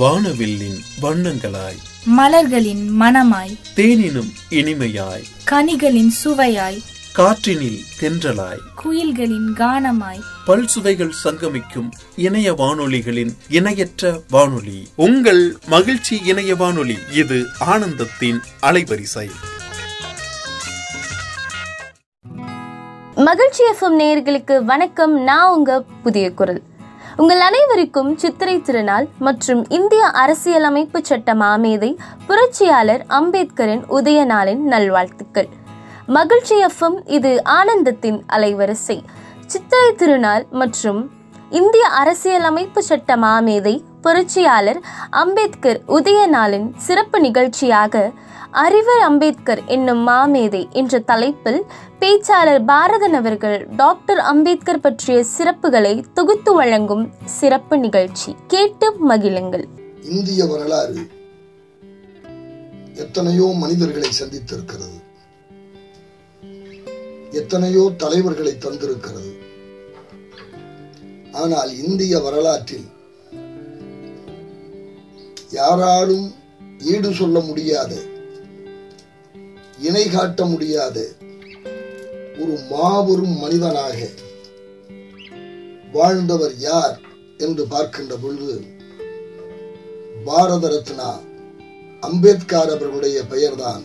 வானவில்லின் வண்ணங்களாய், மலர்களின் மனமாய், தேனினும் இனிமையாய், கனிகளின் சுவையாய், காற்றினில் தென்றலாய், குயில்களின் கானமாய், பல் சுவைகள் சங்கமிக்கும் இணைய வானொலிகளின் இணையற்ற வானொலி, உங்கள் மகிழ்ச்சி இணைய வானொலி. இது ஆனந்தத்தின் அலைவரிசை. மகிழ்ச்சி எஃப்எம் நேயர்களுக்கு வணக்கம். நான் உங்க புதிய குரல். உங்கள் அனைவருக்கும் சித்திரை திருநாள் மற்றும் இந்திய அரசியலமைப்பு சட்ட மாமேதை புரட்சியாளர் அம்பேத்கரின் உதய நாளின் நல்வாழ்த்துக்கள். மகிழ்ச்சி எஃப்எம் இது ஆனந்தத்தின் அலைவரிசை. சித்திரை திருநாள் மற்றும் இந்திய அரசியலமைப்பு சட்ட மாமேதை புரட்சியாளர் அம்பேத்கர் உதய நாளின் சிறப்பு நிகழ்ச்சியாக அறிவர் அம்பேத்கர் என்னும் மாமேதை என்ற தலைப்பில் பேச்சாளர் பாரதன் அவர்கள் டாக்டர் அம்பேத்கர் பற்றிய சிறப்புகளை தொகுத்து வழங்கும் சிறப்பு நிகழ்ச்சி. கேட்டு மகிழுங்கள். இந்திய வரலாறு எத்தனையோ மனிதர்களை சந்தித்திருக்கிறது, எத்தனையோ தலைவர்களை தந்திருக்கிறது. ஆனால் இந்திய வரலாற்றில் யாராலும் ஈடு சொல்ல முடியாத, இணை காட்ட முடியாத ஒரு மாபெரும் மனிதனாக வாழ்ந்தவர் யார் என்று பார்க்கின்ற பொழுது பாரத ரத்னா அம்பேத்கர் அவர்களுடைய பெயர்தான்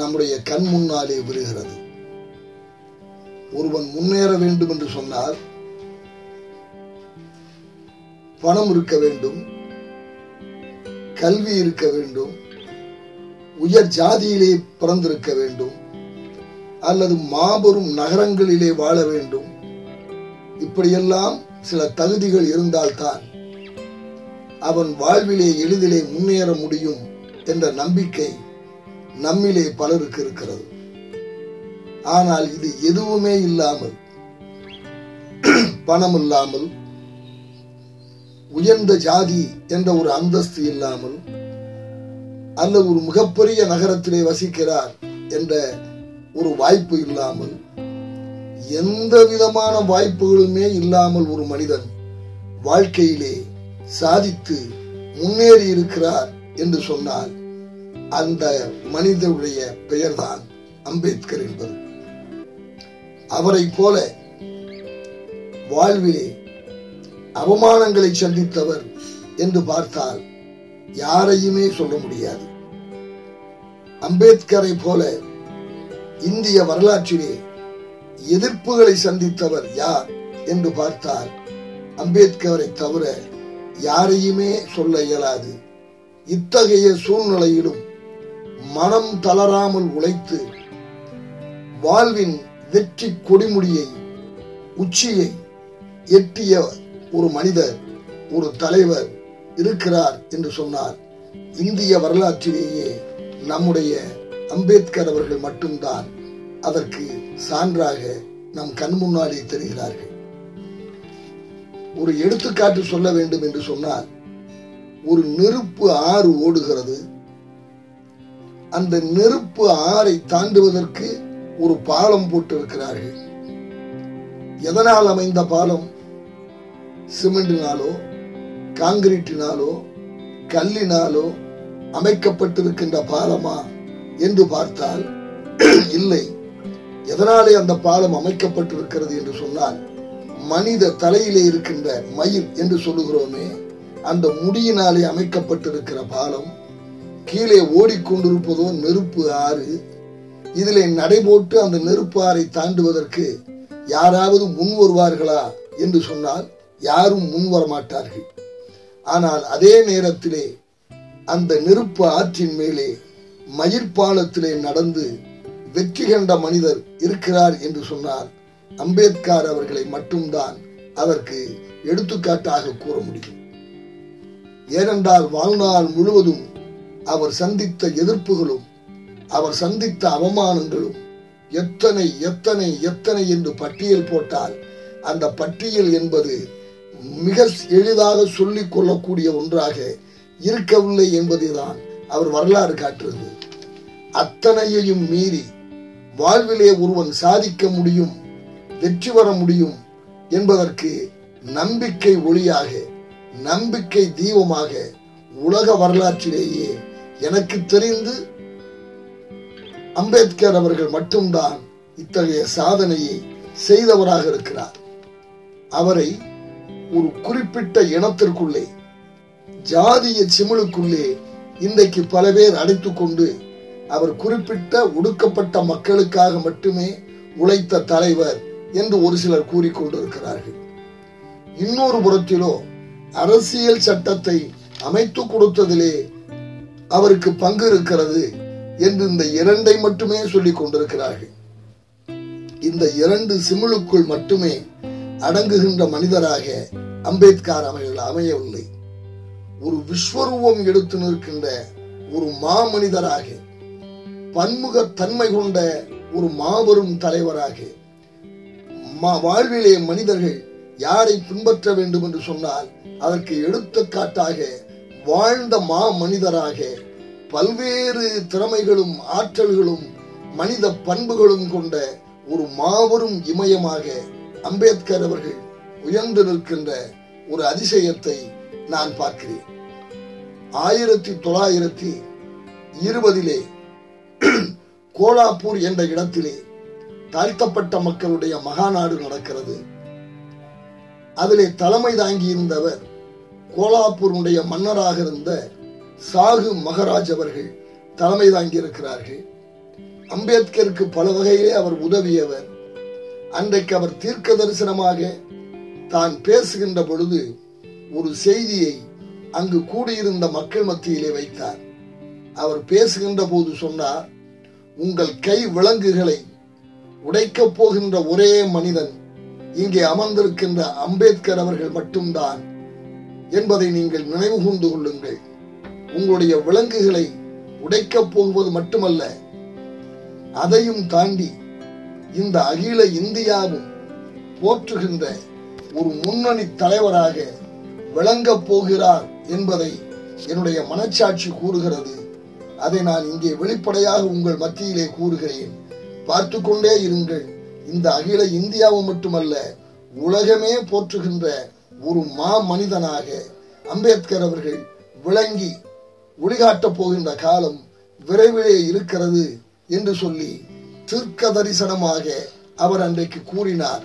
நம்முடைய கண் முன்னாலே விழுகிறது. ஒருவன் முன்னேற வேண்டும் என்று சொன்னால் பணம் இருக்க வேண்டும், கல்வி இருக்க வேண்டும், உயர் ஜாதியிலே பிறந்திருக்க வேண்டும், அல்லது மாபெரும் நகரங்களிலே வாழ வேண்டும். இப்படியெல்லாம் சில தகுதிகள் இருந்தால்தான் அவன் வாழ்விலே எளிதிலே முன்னேற முடியும் என்ற நம்பிக்கை நம்மிலே பலருக்கு இருக்கிறது. ஆனால் இது எதுவுமே இல்லாமல், பணம் இல்லாமல், உயர்ந்த ஜாதி என்ற ஒரு அந்தஸ்து இல்லாமல், அல்ல ஒரு மிகப்பெரிய நகரத்திலே வசிக்கிறார் என்ற ஒரு வாய்ப்பு இல்லாமல், எந்த விதமான வாய்ப்புகளுமே இல்லாமல் ஒரு மனிதன் வாழ்க்கையிலே சாதித்து முன்னேறி இருக்கிறார் என்று சொன்னால் அந்த மனிதனுடைய பெயர்தான் அம்பேத்கர் என்பது. அவரை போல வாழ்விலே அவமானங்களை சந்தித்தவர் என்று பார்த்தால் யாரையுமே சொல்ல முடியாது. அம்பேத்கரை போல இந்திய வரலாற்றிலே எதிர்ப்புகளை சந்தித்தவர் யார் என்று பார்த்தால் அம்பேத்கரை தவிர யாரையுமே சொல்ல இயலாது. இத்தகைய சூழ்நிலையிலும் மனம் தளராமல் உழைத்து வாழ்வின் வெற்றி கொடிமுடியை, உச்சியை எட்டிய ஒரு மனிதர், ஒரு தலைவர் இருக்கிறார் என்று சொன்னார். இந்திய வரலாற்றிலேயே நம்முடைய அம்பேத்கர் அவர்கள் மட்டும்தான் அதற்கு சான்றாக நம் கண் முன்னாடி தெரிகிறார்கள். ஒரு எடுத்துக்காட்டு சொல்ல வேண்டும் என்று சொன்னால், ஒரு நெருப்பு ஆறு ஓடுகிறது. அந்த நெருப்பு ஆறை தாண்டுவதற்கு ஒரு பாலம் போட்டிருக்கிறார்கள். எதனால் அமைந்த பாலம்? சிமெண்டினாலோ, காங்கிரீட்டினாலோ, கல்லினாலோ அமைக்கப்பட்டிருக்கின்ற பாலமா என்று பார்த்தால் இல்லை. எதனாலே அந்த பாலம் அமைக்கப்பட்டிருக்கிறது என்று சொன்னால், மனித தலையிலே இருக்கின்ற மயில் என்று சொல்லுகிறோமே, அந்த முடியினாலே அமைக்கப்பட்டிருக்கிற பாலம். கீழே ஓடிக்கொண்டிருப்பதோ நெருப்பு ஆறு. இதிலே நடைபோட்டு அந்த நெருப்பு ஆறை தாண்டுவதற்கு யாராவது முன் வருவார்களா என்று சொன்னால் யாரும் முன் வரமாட்டார்கள். ஆனால் அதே நேரத்திலே அந்த நெருப்பு ஆற்றின் மேலே மயிர்பாலத்திலே நடந்து வெற்றி கண்ட மனிதர் இருக்கிறார் என்று சொன்னால் அம்பேத்கர் அவர்களை மட்டும்தான் அதற்கு எடுத்துக்காட்டாக கூற முடியும். ஏனென்றால் வாழ்நாள் முழுவதும் அவர் சந்தித்த எதிர்ப்புகளும் அவர் சந்தித்த அவமானங்களும் எத்தனை எத்தனை எத்தனை என்று பட்டியல் போட்டால் அந்த பட்டியல் என்பது மிக எளிதாக சொல்லிக் கொள்ளக்கூடிய ஒன்றாக இருக்கவில்லை என்பதைதான் அவர் வரலாறு காட்டுகிறது. அத்தனையையும் மீறி வாழ்விலே ஒருவன் சாதிக்க முடியும், வெற்றி பெற முடியும் என்பதற்கு நம்பிக்கை ஒளியாக, நம்பிக்கை தீபமாக உலக வரலாற்றிலேயே எனக்கு தெரிந்து அம்பேத்கர் அவர்கள் மட்டும்தான் இத்தகைய சாதனையை செய்தவராக இருக்கிறார். அவரை ஒரு குறிப்பிட்ட இனத்திற்குள்ளே, ஜாதிய சிமிழுக்குள்ளே இன்றைக்கு பல பேர் அடைத்துக் கொண்டு, அவர் குறிப்பிட்ட ஒடுக்கப்பட்ட மக்களுக்காக மட்டுமே உழைத்த தலைவர் என்று ஒரு சிலர் கூறிக்கொண்டிருக்கிறார்கள். இன்னொரு புறத்திலோ அரசியல் சட்டத்தை அமைத்து கொடுத்ததிலே அவருக்கு பங்கு இருக்கிறது என்று இந்த இரண்டை மட்டுமே சொல்லிக் கொண்டிருக்கிறார்கள். இந்த இரண்டு சிமிழுக்குள் மட்டுமே அடங்குகின்ற மனிதராக அம்பேத்கர் அவர்கள் அமையவில்லை. ஒரு விஸ்வரூபம் எடுத்து நிற்கின்ற ஒரு மாமனிதராக, பன்முகத்தன்மை கொண்ட ஒரு மாபெரும் தலைவராக, வாழ்விலே மனிதர்கள் யாரை பின்பற்ற வேண்டும் என்று சொன்னால் அதற்கு எடுத்துக்காட்டாக வாழ்ந்த மா மனிதராக, பல்வேறு திறமைகளும் ஆற்றல்களும் மனித பண்புகளும் கொண்ட ஒரு மாபெரும் இமயமாக அம்பேத்கர் அவர்கள் உயர்ந்து நிற்கின்ற ஒரு அதிசயத்தை நான் பார்க்கிறேன். 1920 கோலாப்பூர் என்ற இடத்திலே தாழ்த்தப்பட்ட மக்களுடைய மகாநாடு நடக்கிறது. அதிலே தலைமை தாங்கியிருந்தவர் கோலாப்பூருடைய மன்னராக இருந்த சாகு மகராஜ் அவர்கள் தலைமை தாங்கியிருக்கிறார்கள். அம்பேத்கருக்கு பல வகையிலே அவர் உதவியவர். அன்றைக்கு அவர் தீர்க்க தரிசனமாக தான் பேசுகின்ற பொழுது ஒரு செய்தியை அங்கு கூடியிருந்த மக்கள் மத்தியிலே வைத்தார். அவர் பேசுகின்ற போது சொன்னார், உங்கள் கை விலங்குகளை உடைக்கப் போகின்ற ஒரே மனிதன் இங்கே அமர்ந்திருக்கின்ற அம்பேத்கர் அவர்கள் மட்டும்தான் என்பதை நீங்கள் நினைவு கூர்ந்து கொள்ளுங்கள். உங்களுடைய விலங்குகளை உடைக்கப் போவது மட்டுமல்ல, அதையும் தாண்டி இந்த அகில இந்தியாவும் போற்றுகின்ற ஒரு முன்னணி தலைவராக விளங்கப் போகிறார் என்பதை என்னுடைய மனச்சாட்சி கூறுகிறது. அதை நான் இங்கே வெளிப்படையாக உங்கள் மத்தியிலே கூறுகிறேன். பார்த்து கொண்டே இருங்கள். இந்த அகில இந்தியாவும் மட்டுமல்ல, உலகமே போற்றுகின்ற ஒரு மா மனிதனாக அம்பேத்கர் அவர்கள் விளங்கி ஒளிகாட்டப் போகின்ற காலம் விரைவிலே இருக்கிறது என்று சொல்லி தீர்க்க தரிசனமாக அவர் அன்றைக்கு கூறினார்.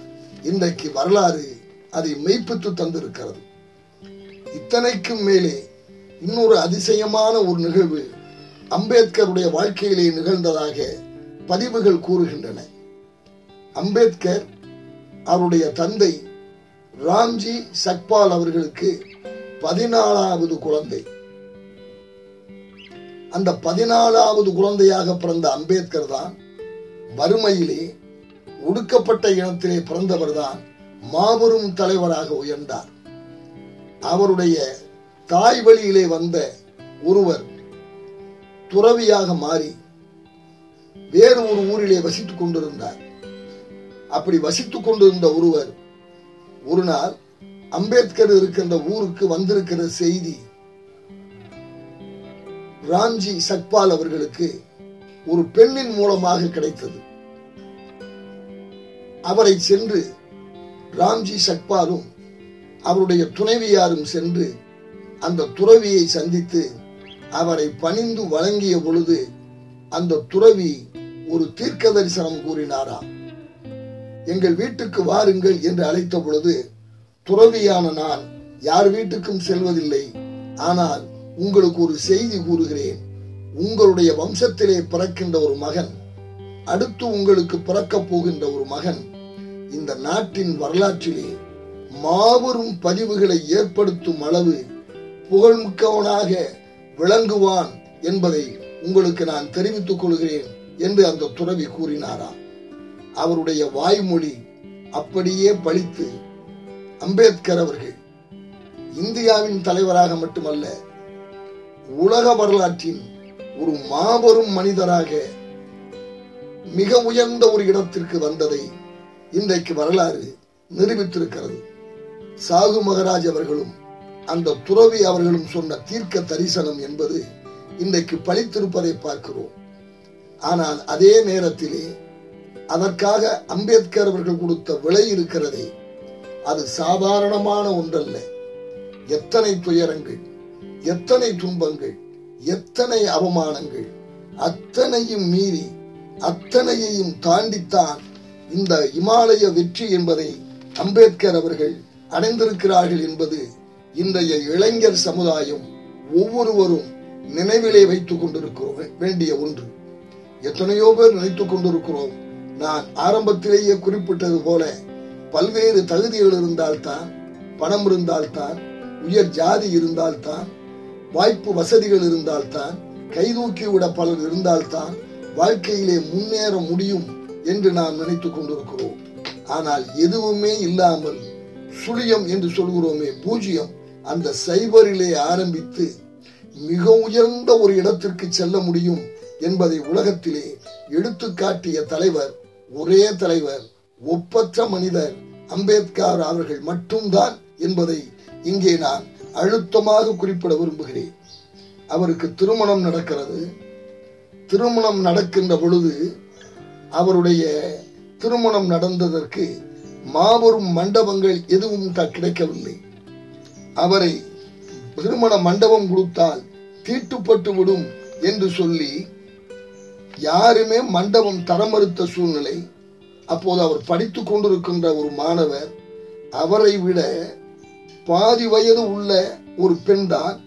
இன்றைக்கு வரலாறு அதை மெய்ப்பித்து தந்திருக்கிறது. இத்தனைக்கும் மேலே இன்னொரு அதிசயமான ஒரு நிகழ்வு அம்பேத்கருடைய வாழ்க்கையிலே நிகழ்ந்ததாக பதிவுகள் கூறுகின்றன. அம்பேத்கர் அவருடைய தந்தை ராம்ஜி சக்பால் அவர்களுக்கு 14வது குழந்தை. அந்த 14வது குழந்தையாக பிறந்த அம்பேத்கர் தான் வறுமையிலே ஒடுக்கப்பட்ட இனத்திலே பிறந்தவர் தான் மாபெரும் தலைவராக உயர்ந்தார். அவருடைய தாய் வழியிலே வந்த ஒருவர் துறவியாக மாறி வேறு ஒரு ஊரிலே வசித்துக் கொண்டிருந்தார். அப்படி வசித்துக் கொண்டிருந்த ஒருவர் ஒரு நாள் அம்பேத்கர் இருக்கின்ற ஊருக்கு வந்திருக்கிற செய்தி ராம்ஜி சக்பால் அவர்களுக்கு ஒரு பெண்ணின் மூலமாக கிடைத்தது. அவரை சென்று ராம்ஜி சக்பாலும் அவருடைய துணைவியாரும் சென்று அந்த துறவியை சந்தித்து அவரை பணிந்து வழங்கிய பொழுது அந்த துறவி ஒரு தீர்க்க தரிசனம் கூறினாராம். எங்கள் வீட்டுக்கு வாருங்கள் என்று அழைத்த பொழுது துறவியான நான் யார் வீட்டுக்கும் செல்வதில்லை, ஆனால் உங்களுக்கு ஒரு செய்தி கூறுகிறேன். உங்களுடைய வம்சத்திலே பிறக்கின்ற ஒரு மகன், அடுத்து உங்களுக்கு பிறக்கப் போகின்ற ஒரு மகன் இந்த நாட்டின் வரலாற்றிலே மாபெரும் பதிவுகளை ஏற்படுத்தும் அளவு புகழ்மிக்கவனாக விளங்குவான் என்பதை உங்களுக்கு நான் தெரிவித்துக் கொள்கிறேன் என்று அந்த துறவி கூறினாராம். அவருடைய வாய்மொழி அப்படியே பலித்து அம்பேத்கர் அவர்கள் இந்தியாவின் தலைவராக மட்டுமல்ல, உலக வரலாற்றின் ஒரு மாபெரும் மனிதராக மிக உயர்ந்த ஒரு இடத்திற்கு வந்ததை இன்றைக்கு வரலாறு நிரூபித்திருக்கிறது. சாகு மகராஜ் அவர்களும் அந்த துறவி அவர்களும் சொன்ன தீர்க்க தரிசனம் என்பது இன்றைக்கு பலித்திருப்பதை பார்க்கிறோம். ஆனால் அதே நேரத்திலே அதற்காக அம்பேத்கர் அவர்கள் கொடுத்த விலை இருக்கிறதே, அது சாதாரணமான ஒன்றல்ல. எத்தனை துயரங்கள், எத்தனை துன்பங்கள், எத்தனை அவமானங்கள், அத்தனையும் மீறி அத்தனையையும் தாண்டித்தான் இந்த இமாலய வெற்றி என்பதை அம்பேத்கர் அவர்கள் அடைந்திருக்கிறார்கள் என்பது இன்றைய இளைஞர் சமுதாயம் ஒவ்வொருவரும் நினைவிலே வைத்துக் கொண்டிருக்கிறோம் வேண்டிய ஒன்று. எத்தனையோ பேர் நினைத்துக் கொண்டிருக்கிறோம். நான் ஆரம்பத்திலேயே குறிப்பிட்டது போல பல்வேறு தகுதிகள் இருந்தால்தான், பணம் இருந்தால்தான், உயர் ஜாதி இருந்தால்தான், வாய்ப்பு வசதிகள் இருந்தால்தான், கைதூக்கிவிட பலர் இருந்தால்தான் வாழ்க்கையிலே முன்னேற முடியும் என்று நாம் நினைத்துக் கொண்டிருக்கிறோம். ஆனால் எதுவுமே இல்லாமல் சுழியம் என்று சொல்கிறோமே, பூஜ்யம், அந்த சைபரிலே ஆரம்பித்து மிக உயர்ந்த ஒரு இடத்திற்கு செல்ல முடியும் என்பதை உலகத்திலே எடுத்து காட்டிய தலைவர், ஒரே தலைவர், ஒப்பற்ற மனிதர் அம்பேத்கர் அவர்கள் மட்டும்தான் என்பதை இங்கே நான் அழுத்தமாக குறிப்பிட விரும்புகிறேன். அவருக்கு திருமணம் நடக்கிறது. திருமணம் நடக்கின்ற பொழுது அவருடைய திருமணம் நடந்ததற்கு மாபெரும் மண்டபங்கள் எதுவும் கிடைக்கவில்லை. அவரை திருமண மண்டபம் கொடுத்தால் தீட்டுப்பட்டு விடும் என்று சொல்லி யாருமே மண்டபம் தர மறுத்த சூழ்நிலை. அப்போது அவர் படித்துக் கொண்டிருக்கின்ற ஒரு மாணவர், அவரை விட பாதி வயது உள்ள ஒரு பெண்தான்,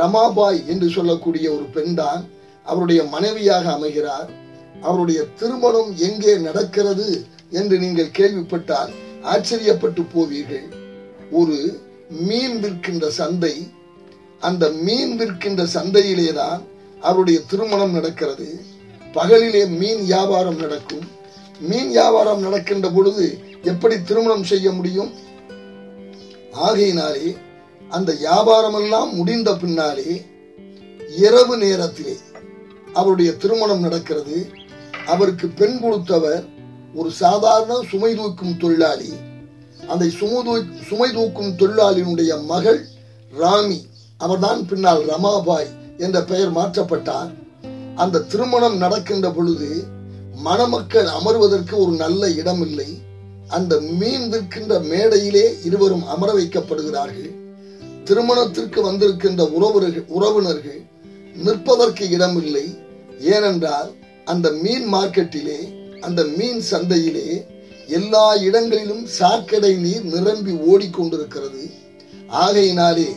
ரமாபாய் என்று சொல்லக்கூடிய ஒரு பெண்தான் அவருடைய மனைவியாக அமைகிறார். அவருடைய திருமணம் எங்கே நடக்கிறது என்று நீங்கள் கேள்விப்பட்டால் ஆச்சரியப்பட்டு போவீர்கள். ஒரு மீன் விற்கின்ற சந்தை, அந்த மீன் விற்கின்ற சந்தையிலேதான் அவருடைய திருமணம் நடக்கிறது. பகலிலே மீன் வியாபாரம் நடக்கும். மீன் வியாபாரம் நடக்கின்ற பொழுது எப்படி திருமணம் செய்ய முடியும்? ஆகையினாலே அந்த வியாபாரம் எல்லாம் முடிந்த பின்னாலே இரவு நேரத்திலே அவருடைய திருமணம் நடக்கிறது. அவருக்கு பெண் கொடுத்தவர் ஒரு சாதாரண சுமை தூக்கும் தொழிலாளி. அந்த சுமை தூக்கும் தொழிலாளியினுடைய மகள் ராணி, அவர்தான் பின்னால் ரமாபாய் என்ற பெயர் மாற்றப்பட்டார். அந்த திருமணம் நடக்கின்ற பொழுது மணமக்கள் அமர்வதற்கு ஒரு நல்ல இடம் இல்லை. அந்த மீன் விற்கின்ற மேடையிலே இருவரும் அமர வைக்கப்படுகிறார்கள். திருமணத்திற்கு வந்திருக்கின்ற உறவினர்கள் நிற்பதற்கு இடம் இல்லை. ஏனென்றால் அந்த மீன் மார்க்கெட்டிலே, அந்த மீன் சந்தையிலே எல்லா இடங்களிலும் சாக்கடை நீர் நிரம்பி ஓடிக்கொண்டிருக்கிறது. ஆகையினாலே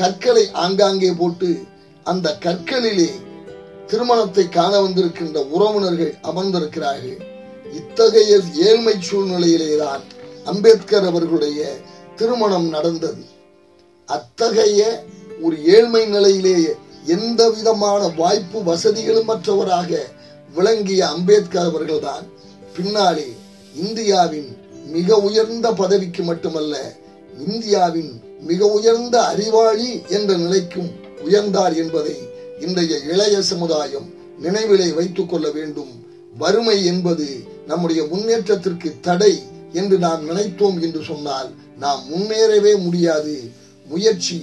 கற்களை ஆங்காங்கே போட்டு அந்த கற்களிலே திருமணத்தை காண வந்திருக்கின்ற உறவினர்கள் அமர்ந்திருக்கிறார்கள். இத்தகைய ஏழ்மை சூழ்நிலையிலேதான் அம்பேத்கர் அவர்களுடைய திருமணம் நடந்தது. அத்தகைய ஒரு ஏழ்மை நிலையிலேயே எந்த விதமான வாய்ப்பு வசதிகளும் மற்றவராக விளங்கிய அம்பேத்கர் அவர்கள்தான் பின்னாலே இந்தியாவின் மிக உயர்ந்த பதவிக்கு மட்டுமல்ல, இந்தியாவின் மிக உயர்ந்த அறிவாளி என்ற நிலைக்கும் உயர்ந்தார் என்பதை இன்றைய இளைய சமுதாயம் நினைவிலே வைத்துக் கொள்ள வேண்டும். வறுமை என்பது நம்முடைய முன்னேற்றத்திற்கு தடை என்று நாம் நினைத்தோம் என்று சொன்னால் நாம் முன்னேறவே முடியாது. முயற்சி,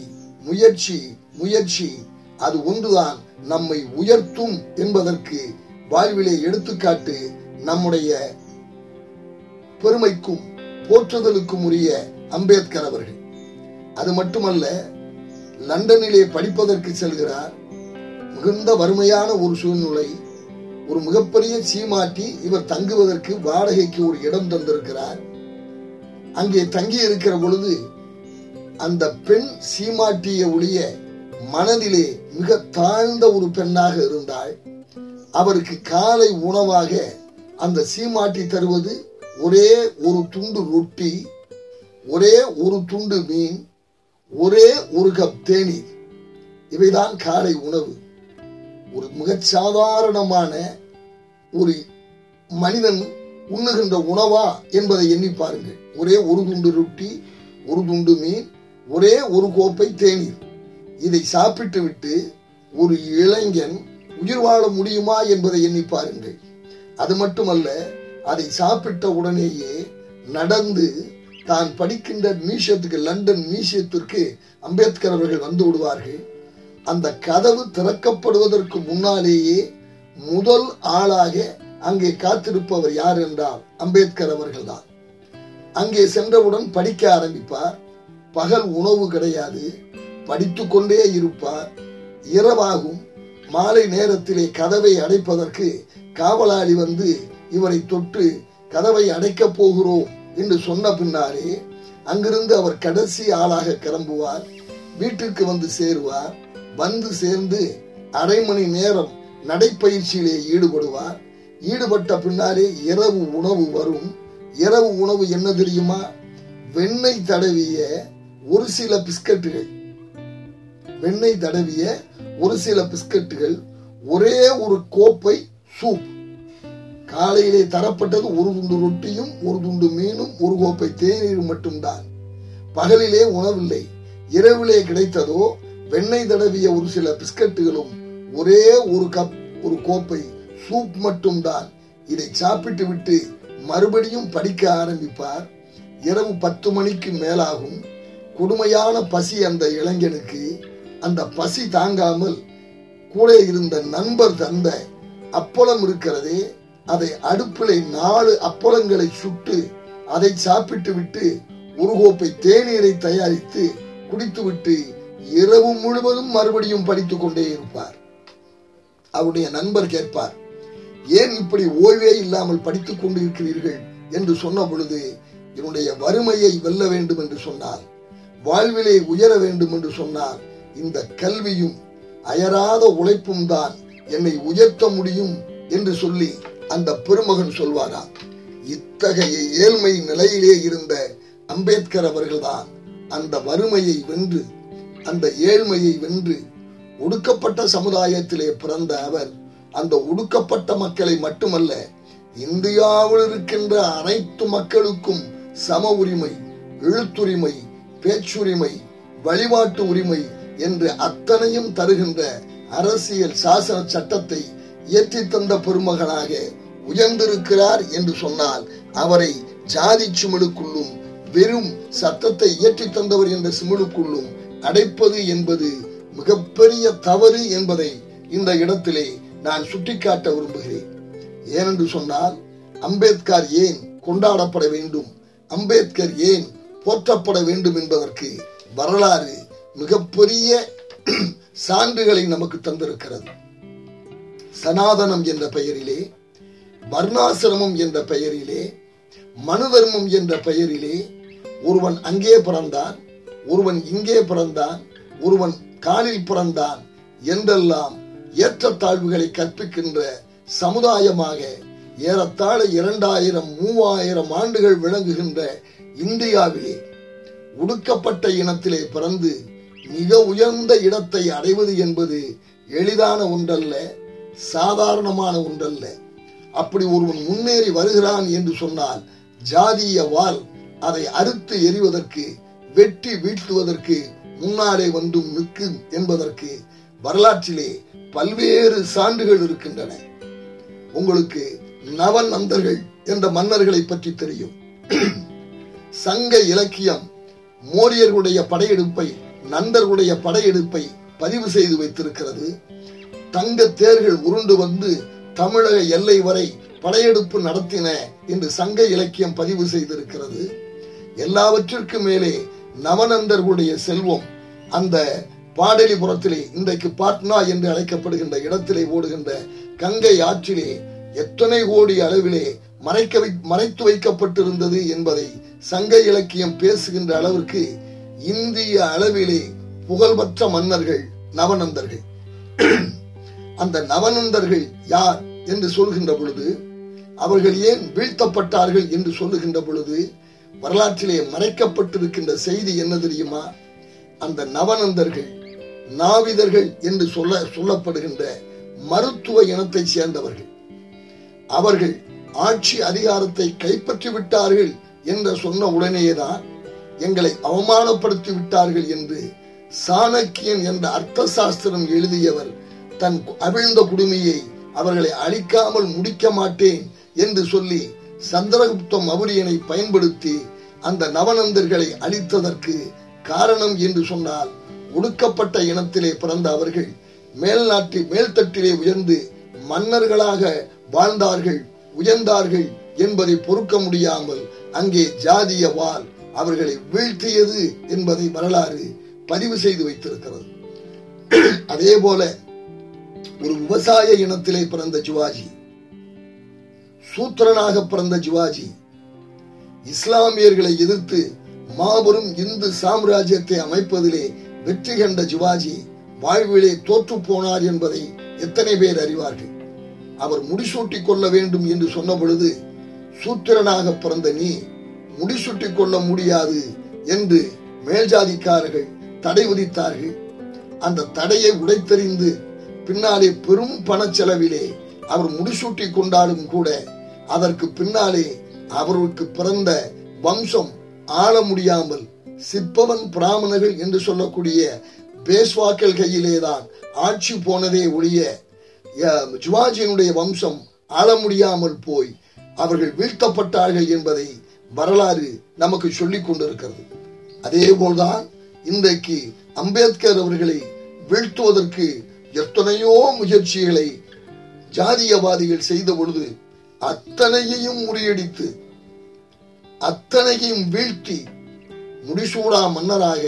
முயற்சி, முயற்சி, அது ஒன்றுதான் நம்மை உயர்த்தும் என்பதற்கு வாழ்விலே எடுத்துக்காட்டு நம்முடைய பெருமைக்கும் போற்றுதலுக்கும் உரிய அம்பேத்கர் அவர்கள். அது மட்டுமல்ல, லண்டனிலே படிப்பதற்கு செல்கிறார். மிகுந்த வறுமையான ஒரு சூழ்நிலை. ஒரு மிகப்பெரிய சீமாட்டி இவர் தங்குவதற்கு வாடகைக்கு ஒரு இடம் தந்திருக்கிறார். அங்கே தங்கி இருக்கிற பொழுது அந்த பெண் சீமாட்டிய ஒளிய மனதிலே மிக தாழ்ந்த ஒரு பெண்ணாக இருந்தாள். அவருக்கு காலை உணவாக அந்த சீமாட்டி தருவது ஒரே ஒரு துண்டு ரொட்டி, ஒரே ஒரு துண்டு மீன், ஒரே ஒரு கப் தேநீர். இவைதான் காலை உணவு. ஒரு மிகச் சாதாரணமான ஒரு மனிதன் உண்ணுகின்ற உணவா என்பதை எண்ணி பாருங்கள். ஒரே ஒரு துண்டு ரொட்டி, ஒரு துண்டு மீன், ஒரே ஒரு கோப்பை தேநீர். இதை சாப்பிட்டு விட்டு ஒரு இளைஞன் உயிர் வாழ முடியுமா என்பதை எண்ணி பாருங்கள். அது மட்டுமல்ல, அதை சாப்பிட்ட உடனேயே நடந்து தான் படிக்கின்ற மியூசியத்துக்கு, லண்டன் மியூசியத்திற்கு அம்பேத்கர் அவர்கள் வந்து விடுவார்கள். அந்த கதவு திறக்கப்படுவதற்கு முன்னாலேயே முதல் ஆளாக அங்கே காத்திருப்பவர் யார் என்றால் அம்பேத்கர் அவர்கள் தான். அங்கே சென்றவுடன் படிக்க ஆரம்பிப்பார். பகல் உணவு கிடையாது, படித்து கொண்டே இருப்பார். இரவாகும். மாலை நேரத்திலே கதவை அடைப்பதற்கு காவலாளி வந்து இவரை தொட்டு கதவை அடைக்கப் போகிறோம் என்று சொன்ன பின்னாலே அங்கிருந்து அவர் கடைசி ஆளாக கிளம்புவார். வீட்டுக்கு வந்து சேருவார். வந்து சேர்ந்து அரை மணி நேரம் நடைப்பயிற்சியிலே ஈடுபடுவார். ஈடுபட்ட பின்னாலே இரவு உணவு வரும். இரவு உணவு என்ன தெரியுமா? வெண்ணெய் தடவிய ஒரு சில பிஸ்கட்டுகள், ஒரே ஒரு கோப்பை சூப். காலையிலே தரப்பட்டது ஒரு துண்டு ரொட்டியும் ஒரு துண்டு மீனும் ஒரு கோப்பை தேநீரும் மட்டும்தான். பகலிலே உணவில்லை. இரவிலே கிடைத்ததோ வெண்ணெய் தடவிய ஒரு சில பிஸ்கட்டுகளும் ஒரே ஒரு கப் ஒரு கோப்பை சூப் மட்டும்தான். இதை சாப்பிட்டு விட்டு மறுபடியும் படிக்க ஆரம்பிப்பார். இரவு 10 மணிக்கு மேலாகும். கொடுமையான பசி அந்த இளைஞனுக்கு. அந்த பசி தாங்காமல் கூட இருந்த நண்பர் தந்த அப்பளம் இருக்கிறதே, அதை அடுப்பிலை 4 அப்பளங்களை சுட்டு அதை சாப்பிட்டு விட்டு ஒரு கோப்பை தேநீரை தயாரித்து குடித்துவிட்டு இரவு முழுவதும் மறுபடியும் படித்துக் கொண்டே இருப்பார். அவருடைய நண்பர் கேட்பார், ஏன் இப்படி ஓய்வே இல்லாமல் படித்துக் கொண்டு இருக்கிறீர்கள் என்று சொன்ன பொழுது, என்னுடைய வறுமையை வெல்ல வேண்டும் என்று சொன்னார், வாழ்விலே உயர வேண்டும் என்று சொன்னார். இந்த கல்வியும் அயராத உழைப்பும் தான் என்னை உயர்த்த முடியும் என்று சொல்லி அந்த பெருமகன் சொல்வாரா. இத்தகைய ஏழ்மை நிலையிலே இருந்த அம்பேத்கர் அவர்கள்தான் அந்த வறுமையை வென்று, அந்த ஏழ்மையை வென்று, ஒடுக்கப்பட்ட சமுதாயத்திலே பிறந்த அவர் அந்த ஒடுக்கப்பட்ட மக்களை மட்டுமல்ல, இந்தியாவில் இருக்கின்ற அனைத்து மக்களுக்கும் சம உரிமை, எழுத்துரிமை, பேச்சுரிமை, வழிபாட்டு உரிமை என்று அத்தனையும் தருகின்ற அரசியல் சாசன சட்டத்தை இயற்றி தந்த பெருமகனாக உயர்ந்திருக்கிறார் என்று சொன்னால், அவரை ஜாதி சிமிழுக்குள்ளும் வெறும் சட்டத்தை இயற்றி தந்தவர் என்ற சிமிழுக்குள்ளும் அடைப்பது என்பது மிகப்பெரிய தவறு என்பதை இந்த இடத்திலே நான் சுட்டிக்காட்ட விரும்புகிறேன். ஏனென்று சொன்னால், அம்பேத்கர் ஏன் கொண்டாடப்பட வேண்டும், அம்பேத்கர் ஏன் போற்றப்பட வேண்டும் என்பதற்கு வரலாறு மிகப்பெரிய சான்றுகளை நமக்கு தந்திருக்கிறது. சனாதனம் என்ற பெயரிலே, வர்ணாசிரமம் என்ற பெயரிலே, மனு தர்மம் என்ற பெயரிலே ஒருவன் அங்கே பிறந்தான், ஒருவன் இங்கே பிறந்தான், ஒருவன் காலில் பிறந்தான் என்றெல்லாம் ஏற்றத்தாழ்வுகளை கற்பிக்கின்ற சமுதாயமாக ஏறத்தாழ 2000-3000 ஆண்டுகள் விளங்குகின்ற இந்தியாவிலே ஒடுக்கப்பட்ட இனத்திலே பிறந்து மிக உயர்ந்த இடத்தை அடைவது என்பது எளிதான ஒன்றல்ல, சாதாரணமான ஒன்றல்ல. அப்படி ஒருவன் முன்னேறி வருகிறான் என்று சொன்னால், ஜாதிய வால் அதை அறுத்து எறிவதற்கு, வெட்டி வீழ்த்துவதற்கு முன்னாலே வந்து நிற்கும் என்பதற்கு வரலாற்றிலே பல்வேறு சான்றுகள் இருக்கின்றன. உங்களுக்கு நவநந்தர்கள் என்ற மன்னர்களை பற்றி தெரியும். சங்க இலக்கியம் மோரியர்களுடைய படையெடுப்பை, நந்தர்களுடைய படையெடுப்பை பதிவு செய்து வைத்திருக்கிறது. தங்க தேர்கள் உருண்டு வந்து தமிழக எல்லை வரை படையெடுப்பு நடத்தின என்று சங்க இலக்கியம் பதிவு செய்திருக்கிறது. எல்லாவற்றிற்கு மேலே நவநந்தர்களுடைய செல்வம் அந்த பாடலிபுரத்திலே, இன்றைக்கு பாட்னா என்று அழைக்கப்படுகின்ற இடத்திலே ஓடுகின்ற கங்கை ஆற்றிலே எத்தனை கோடி அளவிலே மறைத்து வைக்கப்பட்டிருந்தது என்பதை சங்க இலக்கியம் பேசுகின்ற அளவிற்கு இந்திய அளவிலே புகழ்பெற்ற மன்னர்கள் நவநந்தர்கள். அந்த நவநந்தர்கள் யார் என்று சொல்கின்ற பொழுது, அவர்கள் ஏன் வீழ்த்தப்பட்டார்கள் என்று சொல்லுகின்ற பொழுது, வரலாற்றிலே மறைக்கப்பட்டிருக்கின்ற செய்தி என்ன தெரியுமா? அந்த நவநந்தர்கள் நாவிதர்கள் என்று சொல்லப்படுகின்ற மருத்துவ இனத்தை சேர்ந்தவர்கள். அவர்கள் ஆட்சி அதிகாரத்தை கைப்பற்றி விட்டார்கள் என்று சொன்ன உடனேதான் எங்களை அவமானப்படுத்தி விட்டார்கள் என்று சாணக்கியன் என்ற அர்த்த சாஸ்திரம் எழுதியவர் தன் அவிழ்ந்த குடுமையை அவர்களை அழிக்காமல் முடிக்க மாட்டேன் என்று சொல்லி சந்திரகுப்த மௌரியனை பயன்படுத்தி அந்த நவநந்தர்களை அழித்ததற்கு காரணம் என்று சொன்னால், ஒடுக்கப்பட்ட இனத்திலே பிறந்த அவர்கள் மேல்தட்டிலே உயர்ந்து மன்னர்களாக வாழ்ந்தார்கள், உயர்ந்தார்கள் என்பதை பொறுக்க முடியாமல் அங்கே ஜாதிய வால் அவர்களை வீழ்த்தியது என்பதை வரலாறு பதிவு செய்து வைத்திருக்கிறது. அதே போல ஒரு விவசாய இனத்திலே பிறந்த சிவாஜி, சூத்திரனாக பிறந்த சிவாஜி, இஸ்லாமியர்களை எதிர்த்து மாபெரும் இந்து சாம்ராஜ்யத்தை அமைப்பதிலே வெற்றி கண்ட சிவாஜி வாழ்விலே தோற்று போனார் என்பதை எத்தனை பேர் அறிவார்கள்? அவர் முடிசூட்டிக் கொள்ள வேண்டும் என்று சொன்ன பொழுது, சூத்திரனாக பிறந்த நீ முடிசூட்டிக் கொள்ள முடியாது என்று மேல்ஜாதிக்காரர்கள் தடை விதித்தார்கள். அந்த தடையை உடைத்தெறிந்து பின்னாலே பெரும் பண செலவிலே அவர் முடிசூட்டிக் கொண்டாலும் கூட, அதற்கு பின்னாலே அவருக்கு பிறந்த வம்சம் ஆள முடியாமல் சிற்பவன் பிராமணர்கள் என்று சொல்லக்கூடிய பேஸ்வாக்கள் கையிலேதான் ஆட்சி போனதே ஒழிய, சிவாஜியினுடைய வம்சம் ஆள முடியாமல் போய் அவர்கள் வீழ்த்தப்பட்டார்கள் என்பதை வரலாறு நமக்கு சொல்லிக் கொண்டிருக்கிறது. அதே போல்தான் இன்றைக்கு அம்பேத்கர் அவர்களை வீழ்த்துவதற்கு எத்தனையோ முயற்சிகளை ஜாதியவாதிகள் செய்த பொழுது அத்தனையையும் முறியடித்து அத்தனையும் வீழ்த்தி முடிசூடா மன்னராக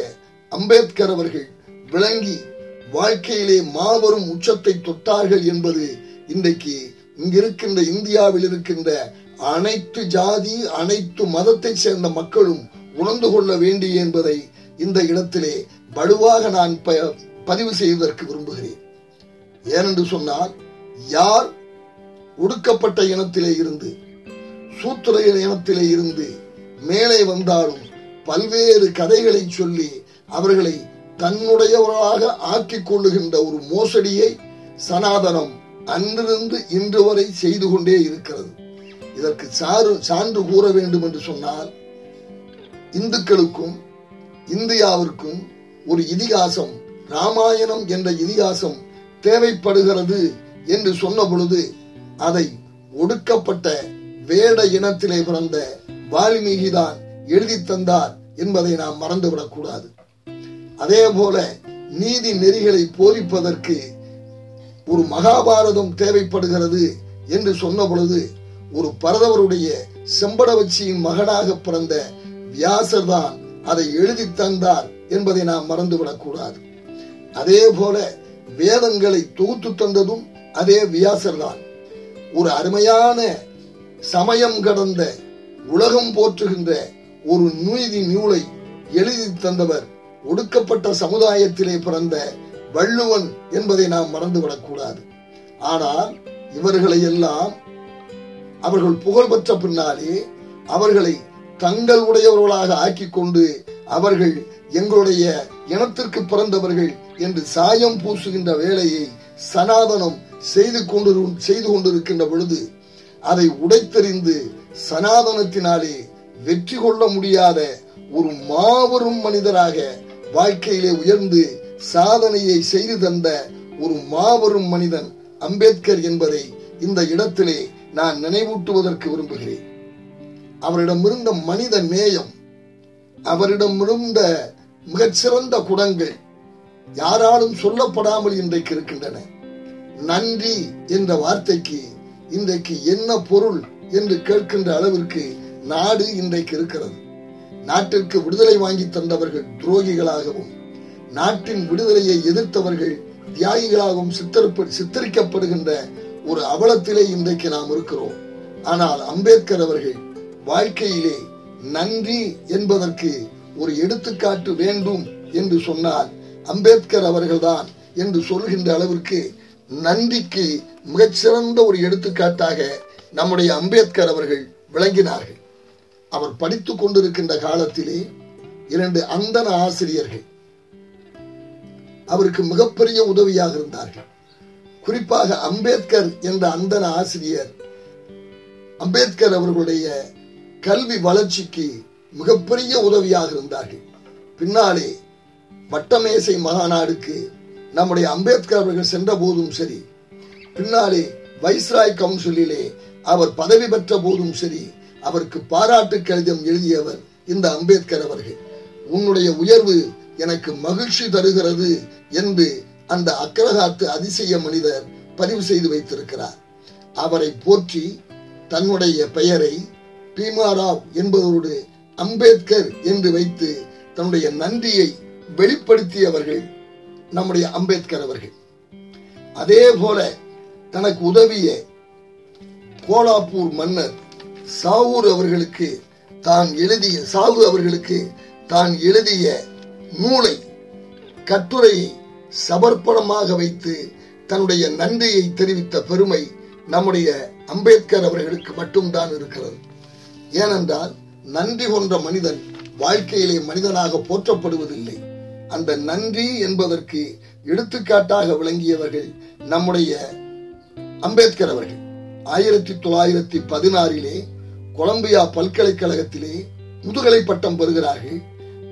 அம்பேத்கர் அவர்கள் விளங்கி வாழ்க்கையிலே மாபெரும் உச்சத்தை தொட்டார்கள் என்பது இன்றைக்கு இங்கிருக்கின்ற இந்தியாவில் இருக்கின்ற அனைத்து ஜாதி அனைத்து மதத்தை சேர்ந்த மக்களும் உணர்ந்து கொள்ள வேண்டிய என்பதை இந்த இடத்திலே வலுவாக நான் பதிவு செய்வதற்கு விரும்புகிறேன். ஏனென்று சொன்னால், யார் ஒடுக்கப்பட்ட இனத்திலே இருந்து சூத்திர இனத்திலே இருந்து மேலே வந்தாலும் பல்வேறு கதைகளை சொல்லி அவர்களை தன்னுடையவர்களாக ஆக்கிக் கொள்ளுகின்ற ஒரு மோசடியை சனாதனம் அன்றிருந்து இன்று வரை செய்து கொண்டே இருக்கிறது. இதற்கு சான்று கூற வேண்டும் என்று சொன்னால், இந்துக்களுக்கும் இந்தியாவிற்கும் ஒரு இதிகாசம், ராமாயணம் என்ற இதிகாசம் தேவைப்படுகிறது என்று சொன்ன பொழுது, அதை ஒடுக்கப்பட்ட வேட இனத்திலே பிறந்த வால்மீகி தான் எழுதி தந்தார் என்பதை நாம் மறந்துவிடக் கூடாது. அதே போல நீதி நெறிகளை போதிப்பதற்கு ஒரு மகாபாரதம் தேவைப்படுகிறது என்று சொன்ன பொழுது, ஒரு பரதவருடைய செம்படவச்சியின் மகனாக பிறந்த வியாசர் தான் அதை எழுதி தந்தார் என்பதை நாம் மறந்துவிடக் கூடாது. அதே போல வேதங்களை தொகுத்து தந்ததும் அதே வியாசர் தான். ஒரு அருமையான சமயம் கடந்த உலகம் போற்றுகின்ற ஒரு நீதி நூலை எழுதி தந்தவர் ஒடுக்கப்பட்ட சமுதாயத்திலே பிறந்த வள்ளுவன் என்பதை நாம் மறந்துவிடக் கூடாது. ஆனால் இவர்களை எல்லாம் அவர்கள் புகழ்பெற்ற பின்னாலே அவர்களை தங்களுடையவர்களாக ஆக்கிக் கொண்டு, அவர்கள் எங்களுடைய இனத்திற்கு பிறந்தவர்கள் என்று சாயம் பூசுகின்ற வேலையை சனாதனம் செய்து கொண்டிருக்கின்ற பொழுது, அதை உடைத்தெறிந்து சனாதனத்தினாலே வெற்றி கொள்ள முடியாத ஒரு மாபெரும் மனிதராக வாழ்க்கையிலே உயர்ந்து சாதனையை செய்து தந்த ஒரு மாபெரும் மனிதன் அம்பேத்கர் என்பதை இந்த இடத்திலே நான் நினைவூட்டுவதற்கு விரும்புகிறேன். அவரிடமிருந்த மனித நேயம், அவரிடமிருந்த மிகச்சிறந்த குணங்கள் யாராலும் சொல்லப்படாமல் இன்றைக்கு இருக்கின்றன. நன்றி என்ற வார்த்தைக்கு இன்றைக்கு என்ன பொருள் என்று கேட்கின்ற அளவிற்கு நாடு இன்றைக்கு இருக்கிறது. நாட்டிற்கு விடுதலை வாங்கி தந்தவர்கள் துரோகிகளாகவும், நாட்டின் விடுதலையை எதிர்த்தவர்கள் தியாகிகளாகவும் சித்தரிக்கப்படுகின்ற ஒரு அவலத்திலே இன்றைக்கு நாம் இருக்கிறோம். ஆனால் அம்பேத்கர் அவர்கள் வாழ்க்கையிலே நன்றி என்பதற்கு ஒரு எடுத்துக்காட்டு வேண்டும் என்று சொன்னால் அம்பேத்கர் அவர்கள்தான் என்று சொல்கின்ற அளவிற்கு நன்றிக்கு மிகச்சிறந்த ஒரு எடுத்துக்காட்டாக நம்முடைய அம்பேத்கர் அவர்கள் விளங்கினார்கள். அவர் படித்துக் கொண்டிருக்கின்ற காலத்திலே 2 அந்தண ஆசிரியர்கள் அவருக்கு மிகப்பெரிய உதவியாக இருந்தார்கள். குறிப்பாக அம்பேத்கர் என்ற அந்தண ஆசிரியர் அம்பேத்கர் அவர்களுடைய கல்வி வளர்ச்சிக்கு மிகப்பெரிய உதவியாக இருந்தார்கள். பின்னாலே வட்டமேசை மகாநாடுக்கு நம்முடைய அம்பேத்கர் அவர்கள் சென்ற போதும் சரி, பின்னாலே வைஸ்ராய் கவுன்சிலே அவர் பதவி பெற்ற போதும் சரி, அவருக்கு பாராட்டு கடிதம் எழுதியவர் இந்த அம்பேத்கர் அவர்கள். உன்னுடைய உயர்வு எனக்கு மகிழ்ச்சி தருகிறது என்று அந்த அக்ரஹாத்து அதிசய மனிதர் பதிவு செய்து வைத்திருக்கிறார். அவரை போற்றி தன்னுடைய பெயரை பீமாராவ் என்பதோடு அம்பேத்கர் என்று வைத்து தன்னுடைய நன்றியை வெளிப்படுத்தியவர்கள் நம்முடைய அம்பேத்கர் அவர்கள். அதே போல தனக்கு உதவிய கோலாப்பூர் மன்னர் சாவூர் அவர்களுக்கு தான் எழுதிய நூலை, கட்டுரையை சமர்ப்பணமாக வைத்து தன்னுடைய நன்றியை தெரிவித்த பெருமை நம்முடைய அம்பேத்கர் அவர்களுக்கு மட்டும்தான் இருக்கிறது. ஏனென்றால் நன்றி கொண்ட மனிதன் வாழ்க்கையிலே மனிதனாக போற்றப்படுவதில்லை. அந்த நன்றி என்பதற்கு எடுத்துக்காட்டாக விளங்கியவர்கள் நம்முடைய அம்பேத்கர் அவர்கள். 1916 கொலம்பியா பல்கலைக்கழகத்திலே முதுகலை பட்டம் பெறுகிறார்கள்.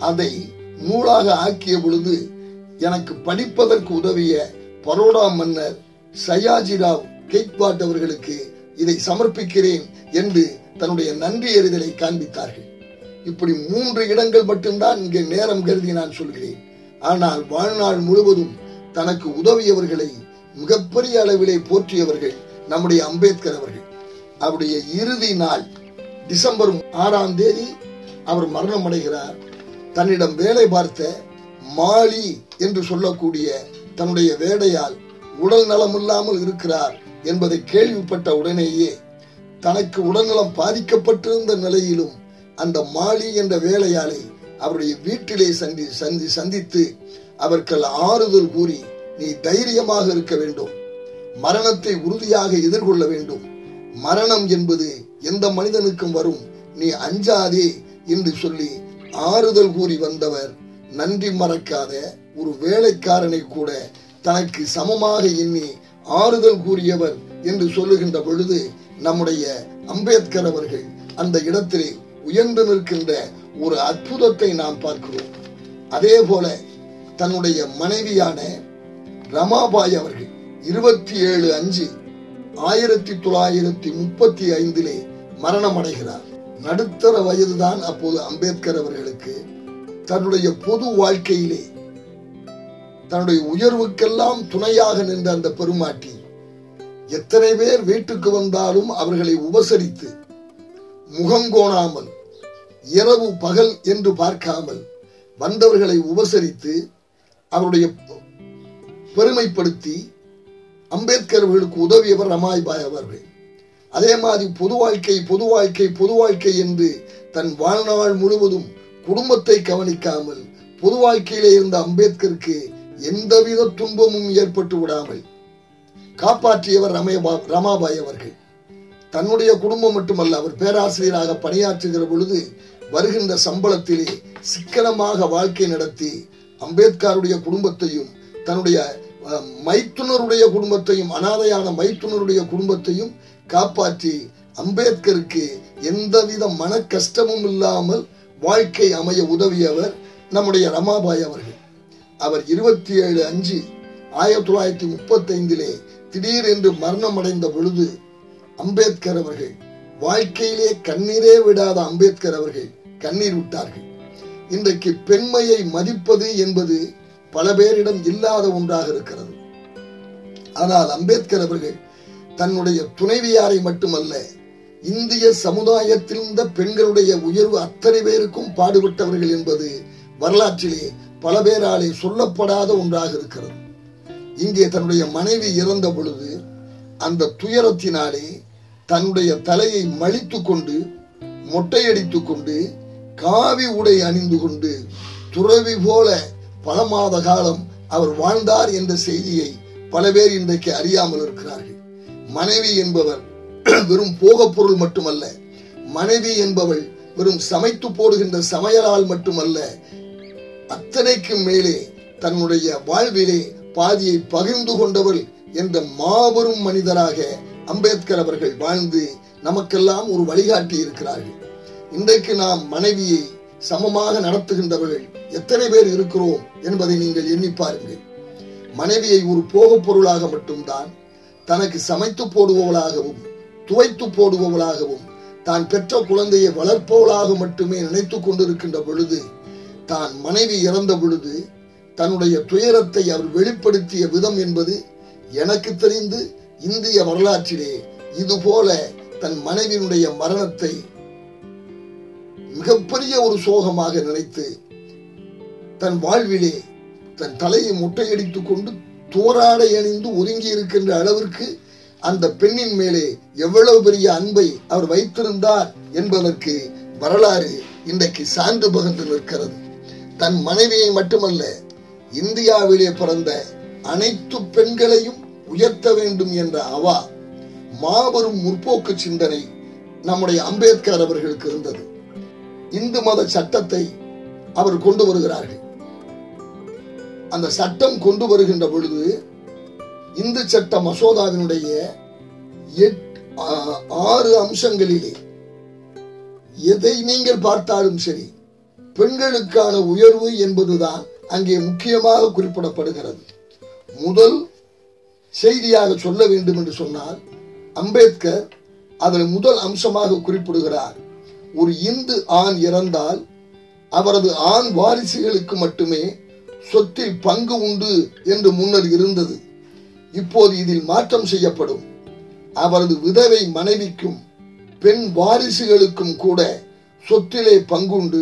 அதை நூலாக ஆக்கிய பொழுது எனக்கு படிப்பதற்கு உதவிய பரோடா மன்னர் சயாஜிராவ் கேக்பாட் அவர்களுக்கு இதை சமர்ப்பிக்கிறேன் என்று தன்னுடைய நன்றி எறிதலை காண்பித்தார்கள். இப்படி 3 இடங்கள் மட்டும்தான் இங்கே நேரம் கருதி நான் சொல்கிறேன். ஆனால் வாழ்நாள் முழுவதும் தனக்கு உதவியவர்களை மிகப்பெரிய அளவிலே போற்றியவர்கள் நம்முடைய அம்பேத்கர் அவர்கள். அவருடைய இறுதி நாள் டிசம்பர் 6 அவர் மரணம் அடைகிறார். தன்னிடம் வேலை பார்த்த மாலி என்று சொல்லக்கூடிய தன்னுடைய வேடையால் உடல் நலம் இல்லாமல் இருக்கிறார் என்பதை கேள்விப்பட்ட உடனேயே தனக்கு உடல்நலம் பாதிக்கப்பட்டிருந்த நிலையிலும் அந்த மாலி என்ற வேலையாளை அவருடைய வீட்டிலே சந்தித்து அவர்கள் ஆறுதல் கூறி, நீ தைரியமாக இருக்க வேண்டும், மரணத்தை உறுதியாக எதிர்கொள்ள வேண்டும், மரணம் என்பது எந்த மனிதனுக்கும் வரும், நீ அஞ்சாதே என்று சொல்லி ஆறுதல் கூறி வந்தவர். நன்றி மறக்காத ஒரு வேலைக்காரனை கூட தனக்கு சமமாக எண்ணி ஆறுதல் கூறியவர் என்று சொல்லுகின்ற பொழுது நம்முடைய அம்பேத்கர் அவர்கள் அந்த இடத்திலே உயர்ந்து நிற்கின்ற ஒரு அற்புதத்தை நாம் பார்க்கிறோம். அதே போல தன்னுடைய மனைவியான ரமாபாய் அவர்கள் 27/5/1935 மரணம் அடைகிறார். நடுத்தர வயதுதான் அப்போது அம்பேத்கர் அவர்களுக்கு. தன்னுடைய பொது வாழ்க்கையிலே தன்னுடைய உயர்வுக்கெல்லாம் துணையாக நின்ற அந்த பெருமாட்டி எத்தனை பேர் வீட்டுக்கு வந்தாலும் அவர்களை உபசரித்து, முகங்கோணாமல், இரவு பகல் என்று பார்க்காமல் வந்தவர்களை உபசரித்து அவருடைய பெருமைப்படுத்தி அம்பேத்கர் அவர்களுக்கு உதவியவர் ரமாபாய் அவர்கள். அதே மாதிரி பொது வாழ்க்கை என்று தன் வாழ்நாள் முழுவதும் குடும்பத்தை கவனிக்காமல் பொது வாழ்க்கையிலே இருந்த அம்பேத்கருக்கு எந்தவித துன்பமும் ஏற்பட்டு விடாமல் காப்பாற்றியவர் ரமாபாய் அவர்கள். தன்னுடைய குடும்பம் மட்டுமல்ல, அவர் பேராசிரியராக பணியாற்றுகிற பொழுது வருகின்ற சம்பளத்திலே சிக்கனமாக வாழ்க்கை நடத்தி அம்பேத்கருடைய குடும்பத்தையும் தன்னுடைய மைத்துனருடைய குடும்பத்தையும், அனாதையான மைத்துனருடைய குடும்பத்தையும் காப்பாற்றி அம்பேத்கருக்கு எந்தவித மன கஷ்டமும் இல்லாமல் வாழ்க்கை அமைய உதவியவர் நம்முடைய ரமாபாய் அவர்கள். அவர் 27/5/1935 திடீர் என்று மரணம் அடைந்த பொழுது அம்பேத்கர் அவர்கள் வாழ்க்கையிலே கண்ணீரே விடாத அம்பேத்கர் அவர்கள் கண்ணீர் விட்டார்கள். இன்றைக்கு பெண்மையை மதிப்பது என்பது பல பேரிடம் இல்லாத ஒன்றாக இருக்கிறது. ஆனால் அம்பேத்கர் அவர்கள் தன்னுடைய துணைவியாரை மட்டுமல்ல, இந்திய சமுதாயத்தில் இருந்த பெண்களுடைய உயர்வு அத்தனை பேருக்கும் பாடுபட்டவர்கள் என்பது வரலாற்றிலே பல பேராலே சொல்லப்படாத ஒன்றாக இருக்கிறது. இங்கே தன்னுடைய மனைவி இறந்த பொழுது அந்த துயரத்தினாலே தன்னுடைய தலையை மழித்து கொண்டு, மொட்டையடித்து கொண்டு, காவி உடை அணிந்து கொண்டு துறவி போல பல மாத காலம் அவர் வாழ்ந்தார் என்ற செய்தியை பல பேர் இன்றைக்கு அறியாமல் இருக்கிறார்கள். மனைவி என்பவர் வெறும் போக பொருள் மட்டுமல்ல, மனைவி என்பவள் வெறும் சமைத்து போடுகின்ற சமையலால் மட்டுமல்ல, அத்தனைக்கும் மேலே தன்னுடைய வாழ்விலே பாதியை பகிர்ந்து கொண்டவள் என்ற மாபெரும் மனிதராக அம்பேத்கர் அவர்கள் வாழ்ந்து நமக்கெல்லாம் ஒரு வழிகாட்டி இருக்கிறார்கள். இன்றைக்கு நாம் மனைவியை சமமாக நடத்துகின்றவர்கள் எத்தனை பேர் இருக்கிறோம் என்பதை நீங்கள் எண்ணி பாருங்கள். மனைவியை ஒரு போக பொருளாக மட்டும்தான், தனக்கு சமைத்து போடுபவளாகவும் துவைத்து போடுபவளாகவும் தான் பெற்ற குழந்தையை வளர்ப்பவளாக மட்டுமே நினைத்து கொண்டிருக்கின்ற பொழுது, தான் மனைவி இறந்த பொழுது தன்னுடைய துயரத்தை அவர் வெளிப்படுத்திய விதம் என்பது எனக்கு தெரிந்து இந்திய வரலாற்றிலே இதுபோல தன் மனைவியினுடைய மரணத்தை மிகப்பெரிய ஒரு சோகமாக நினைத்து தன் வாழ்விலே தன் தலையை முட்டையடித்துக் கொண்டு தோராடை அணிந்து ஒதுங்கி இருக்கின்ற அளவிற்கு அந்த பெண்ணின் மேலே எவ்வளவு பெரிய அன்பை அவர் வைத்திருந்தார் என்பதற்கு வரலாறு இன்றைக்கு சான்று பகிர்ந்து நிற்கிறது. தன் மனைவியை மட்டுமல்ல, இந்தியாவிலே பிறந்த அனைத்து பெண்களையும் உயர்த்த வேண்டும் என்ற அவா மாபெரும் முற்போக்கு சிந்தனை நம்முடைய அம்பேத்கர் அவர்களுக்கு இருந்தது. இந்து மத சட்டத்தை அவர் கொண்டு வருகிறார்கள். அந்த சட்டம் கொண்டு வருகின்ற பொழுது இந்து சட்ட மசோதாவினுடைய 6 அம்சங்களிலே எதை நீங்கள் பார்த்தாலும் சரி, பெண்களுக்கான உயர்வு என்பதுதான் அங்கே முக்கியமாக குறிப்பிடப்படுகிறது. முதல் செய்தியாக சொல்ல வேண்டும் என்று சொன்னால், அம்பேத்கர் அதில் முதல் அம்சமாக குறிப்பிடுகிறார், ஒரு இந்து ஆண் இறந்தால் அவரது ஆண் வாரிசுகளுக்கு மட்டுமே சொத்தில் பங்கு உண்டு என்று முன்னர் இருந்தது. இப்போது இதில் மாற்றம் செய்யப்படும். அவரது விதவை மனைவிக்கும் பெண் வாரிசுகளுக்கும் கூட சொத்திலே பங்குண்டு.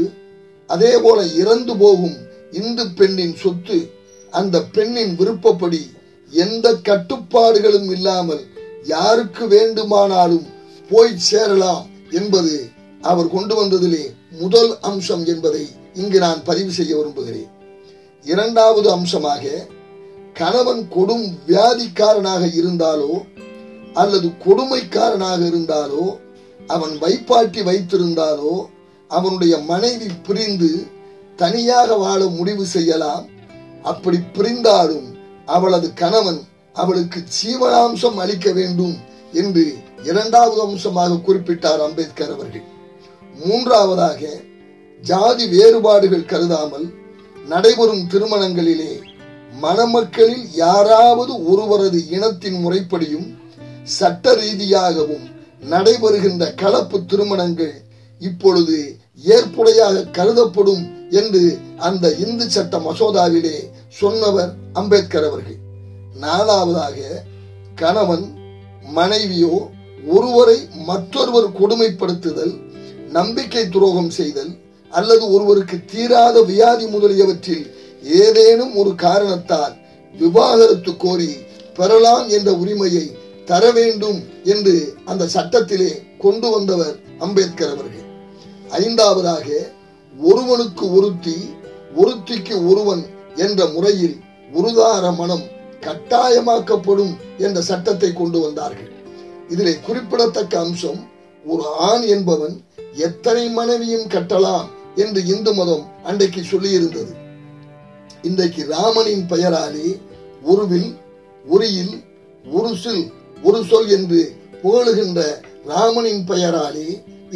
அதேபோல இறந்து போகும் இந்து பெண்ணின் சொத்து அந்த பெண்ணின் விருப்பப்படி எந்த கட்டுப்பாடுகளும் இல்லாமல் யாருக்கு வேண்டுமானாலும் போய் சேரலாம் என்பது அவர் கொண்டு வந்ததிலே முதல் அம்சம் என்பதை இங்கு நான் பதிவு செய்ய விரும்புகிறேன். இரண்டாவது அம்சமாக, கணவன் கொடும் வியாதிக்காரனாக இருந்தாலோ அல்லது கொடுமைக்காரனாக இருந்தாலோ, அவன் வைப்பாட்டி வைத்திருந்தாலோ, அவனுடைய மனைவி பிரிந்து தனியாக வாழ முடிவு செய்யலாம். அப்படி பிரிந்தாலும் அவளது கணவன் அவளுக்கு ஜீவனாம்சம் அளிக்க வேண்டும் என்று இரண்டாவது அம்சமாக குறிப்பிட்டார் அம்பேத்கர் அவர்கள். மூன்றாவதாக, ஜாதி வேறுபாடுகள் கருதாமல் நடைபெறும் திருமணங்களிலே மணமக்களில் யாராவது ஒருவரது இனத்தின் முறைப்படியும் சட்ட ரீதியாகவும் நடைபெறுகின்ற கலப்பு திருமணங்கள் இப்பொழுது ஏற்புடையாக கருதப்படும் என்று அந்த இந்து சட்ட மசோதாவிலே சொன்னவர் அம்பேத்கர் அவர்கள். நாலாவதாக, கணவன் மனைவியோ ஒருவரை மற்றொருவர் கொடுமைப்படுத்துதல், நம்பிக்கை துரோகம் செய்தல் அல்லது ஒருவருக்கு தீராத வியாதி முதலியவற்றில் ஏதேனும் ஒரு காரணத்தால் விவாகரத்து கோரி பெறலாம் என்ற உரிமையை தர வேண்டும் என்று அந்த சட்டத்திலே கொண்டு வந்தவர் அம்பேத்கர் அவர்கள். ஐந்தாவதாக, ஒருவனுக்கு ஒருத்தி ஒருத்திக்கு ஒருவன் என்ற முறையில் உருதார மனம் கட்டாயமாக்கப்படும் என்ற சட்டத்தை கொண்டு வந்தார்கள். இதிலே குறிப்பிடத்தக்க அம்சம், ஒரு ஆண் என்பவன் எத்தனை மனைவியும் கட்டலாம் என்று இந்து மதம் அன்றைக்கு சொல்லியிருந்தது. இன்றைக்கு ராமனின் பெயராலே ஒருவில் ஒரியில் ஒரு சில் ஒரு சொல் என்று புகழுகின்ற ராமனின் பெயராலே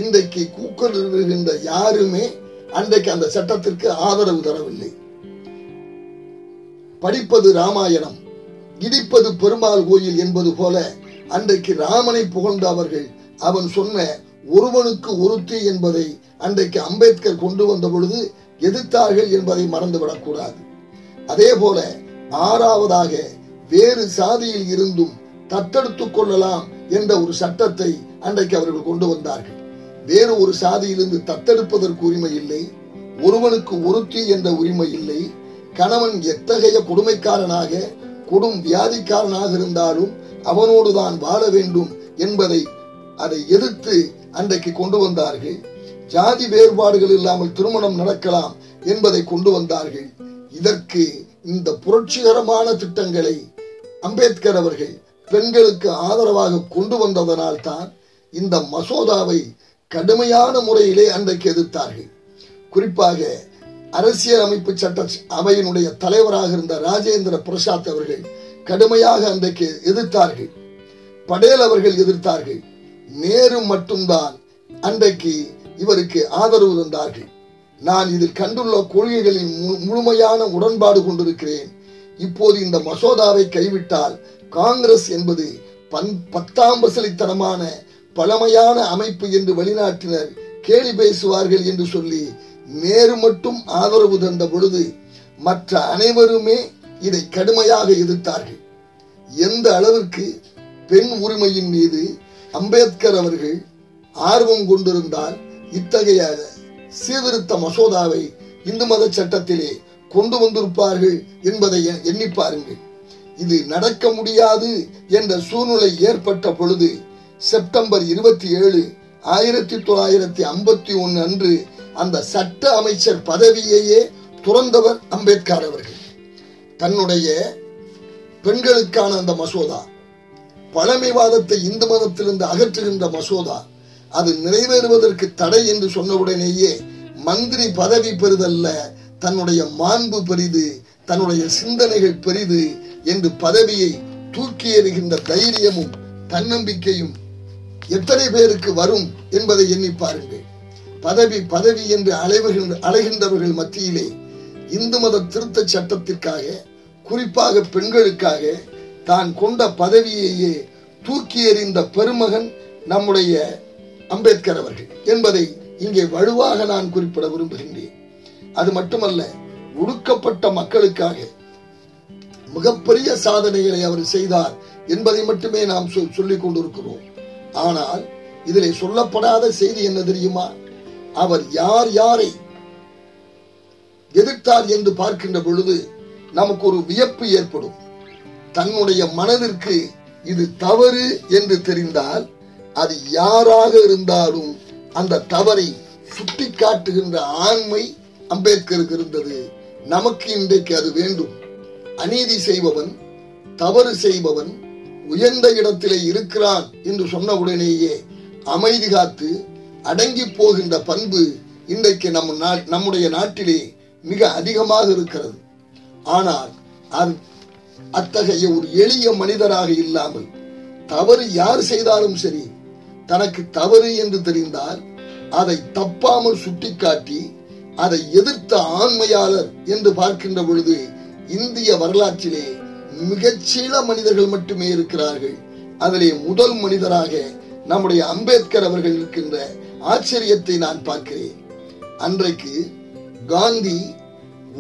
இன்றைக்கு கூக்குரலிடுகின்ற யாருமே அன்றைக்கு அந்த சட்டத்திற்கு ஆதரவு தரவில்லை. படிப்பது ராமாயணம், இடிப்பது பெருமாள் கோயில் என்பது போல அன்றைக்கு ராமனை புகழ்ந்த அவர்கள் அவன் சொன்ன ஒருவனுக்கு ஒருத்தி என்பதை அன்றைக்கு அம்பேத்கர் கொண்டு வந்த பொழுது எதிர்த்தார்கள் என்பதை மறந்துவிடக்கூடாது. அதே போல ஆறாவதாக, வேறு சாதியில் இருந்தும் தத்தெடுத்துக் கொள்ளலாம் என்ற ஒரு சட்டத்தை அன்றைக்கு அவர்கள் கொண்டு வந்தார்கள். வேறு ஒரு சாதியிலிருந்து தத்தெடுப்பதற்கு உரிமை இல்லை, ஒருவனுக்கு ஒருத்தி என்ற உரிமை இல்லை, கணவன் எத்தகைய கொடுமைக்காரனாக கொடும் வியாதிக்காரனாக இருந்தாலும் அவனோடு தான் வாழ வேண்டும் என்பதை அதை எதிர்த்து அன்றைக்கு கொண்டு வந்தார்கள். ஜாதி வேறுபாடுகள் இல்லாமல் திருமணம் நடக்கலாம் என்பதை கொண்டு வந்தார்கள். இதற்கு இந்த புரட்சிகரமான திட்டங்களை அம்பேத்கர் அவர்கள் பெண்களுக்கு ஆதரவாக கொண்டு வந்ததனால் தான் இந்த மசோதாவை கடுமையான முறையிலே அன்றைக்கு எதிர்த்தார்கள். குறிப்பாக அரசியல் அமைப்பு சட்ட அவையினுடைய தலைவராக இருந்த ராஜேந்திர பிரசாத் அவர்கள் கடுமையாக அன்றைக்கு எதிர்த்தார்கள். படேல் அவர்கள் எதிர்த்தார்கள். நேரு மட்டும்தான் அன்றைக்கு இவருக்கு ஆதரவு தந்தார்கள். நான் இதில் கண்டுள்ள கொள்கைகளில் முழுமையான உடன்பாடு கொண்டிருக்கிறேன். இப்போது இந்த மசோதாவை கைவிட்டால் காங்கிரஸ் என்பது 10ஆம் பசலித்தனமான பழமையான அமைப்பு என்று வெளிநாட்டினர் கேலி பேசுவார்கள் என்று சொல்லி நேரு மட்டும் ஆதரவு தந்த பொழுது மற்ற அனைவருமே இதை கடுமையாக எதிர்த்தார்கள். எந்த அளவிற்கு பெண் உரிமையின் மீது அம்பேத்கர் அவர்கள் ஆர்வம் கொண்டிருந்தால் இத்தகைய சீர்திருத்த மசோதாவை இந்து மத சட்டத்திலே கொண்டு வந்திருப்பார்கள் என்பதை எண்ணி பாருங்கள். இது நடக்க முடியாது என்ற சூழ்நிலை ஏற்பட்ட பொழுது செப்டம்பர் 27, 1951 அன்று அந்த சட்ட அமைச்சர் பதவியையே துறந்தவர் அம்பேத்கர் அவர்கள். தன்னுடைய பெண்களுக்கான அந்த மசோதா, பழமைவாதத்தை இந்து மதத்திலிருந்து அகற்றுகின்ற மசோதா, அது நிறைவேறுவதற்கு தடை என்று சொன்னவுடனேயே மந்திரி பதவி பெறுதல்ல, தன்னுடைய மாண்பு பெரிது, தன்னுடைய சிந்தனைகள் பெரிது என்று பதவியை தூக்கி எறிகின்ற தைரியமும் தன்னம்பிக்கையும் எத்தனை பேருக்கு வரும் என்பதை எண்ணி பாருங்கள். பதவி பதவி என்று அலைகின்றவர்கள் மத்தியிலே இந்து மத திருத்த சட்டத்திற்காக, குறிப்பாக பெண்களுக்காக தான் கொண்ட பதவியையே தூக்கி எறிந்த பெருமகன் நம்முடைய அம்பேத்கர் அவர்கள் என்பதை இங்கே வலுவாக நான் குறிப்பிட விரும்புகின்றேன். அது மட்டுமல்ல, ஒடுக்கப்பட்ட மக்களுக்காக மிகப்பெரிய சாதனைகளை அவர் செய்தார் என்பதை மட்டுமே நாம் சொல்லிக் கொண்டிருக்கிறோம். ஆனால் இதிலே சொல்லப்படாத செய்தி என்ன தெரியுமா? அவர் யார் யாரை எதிர்த்தார் என்று பார்க்கின்ற பொழுது நமக்கு ஒரு வியப்பு ஏற்படும். தன்னுடைய மனதிற்கு இது தவறு என்று தெரிந்தால் அது யாராக இருந்தாலும் அந்த தவறை சுட்டி காட்டுகின்ற ஆண்மை அம்பேத்கருக்கு இருந்தது. நமக்கு இன்றைக்கு அது வேண்டும். அநீதி செய்பவன், தவறு செய்பவன் உயர்ந்த இடத்திலே இருக்கிறான் என்று சொன்ன உடனேயே அமைதி காத்து அடங்கி போகின்ற பண்பு இன்றைக்கு நம்முடைய நாட்டிலே மிக அதிகமாக இருக்கிறது. ஆனால் அத்தகைய ஒரு எளிய மனிதராக இல்லாமல், தவறு யார் செய்தாலும் சரி, தனக்கு தவறு என்று தெரிந்தால் அதை தப்பாமல் சுட்டிக்காட்டி அதை எதிர்த்த ஆண்மையாளர் என்று பார்க்கின்ற பொழுது இந்திய வரலாற்றிலே மிகச்சில மனிதர்கள் மட்டுமே இருக்கிறார்கள். அதிலே முதல் மனிதராக நம்முடைய அம்பேத்கர் அவர்கள் இருக்கின்ற ஆச்சரியத்தை நான் பார்க்கிறேன். அன்றைக்கு காந்தி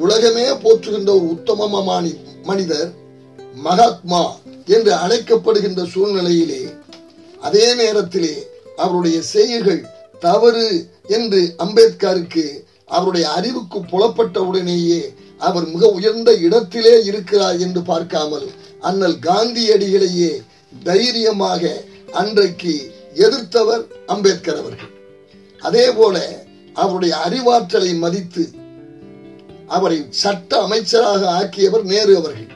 உலகமே போற்றுகின்ற ஒரு உத்தமமான மனிதர், மகாத்மா என்று அழைக்கப்படுகின்ற சூழ்நிலையிலே, அதே நேரத்திலே அவருடைய செய்கைகள் தவறு என்று அம்பேத்கருக்கு அவருடைய அறிவுக்கு புலப்பட்ட உடனேயே அவர் மிக உயர்ந்த இடத்திலே இருக்கிறார் என்று பார்க்காமல் அண்ணல் காந்தியடிகளையே தைரியமாக அன்றைக்கு எதிர்த்தவர் அம்பேத்கர் அவர்கள். அதே போல அவருடைய அறிவாற்றலை மதித்து அவரை சட்ட அமைச்சராக ஆக்கியவர் நேரு அவர்கள்.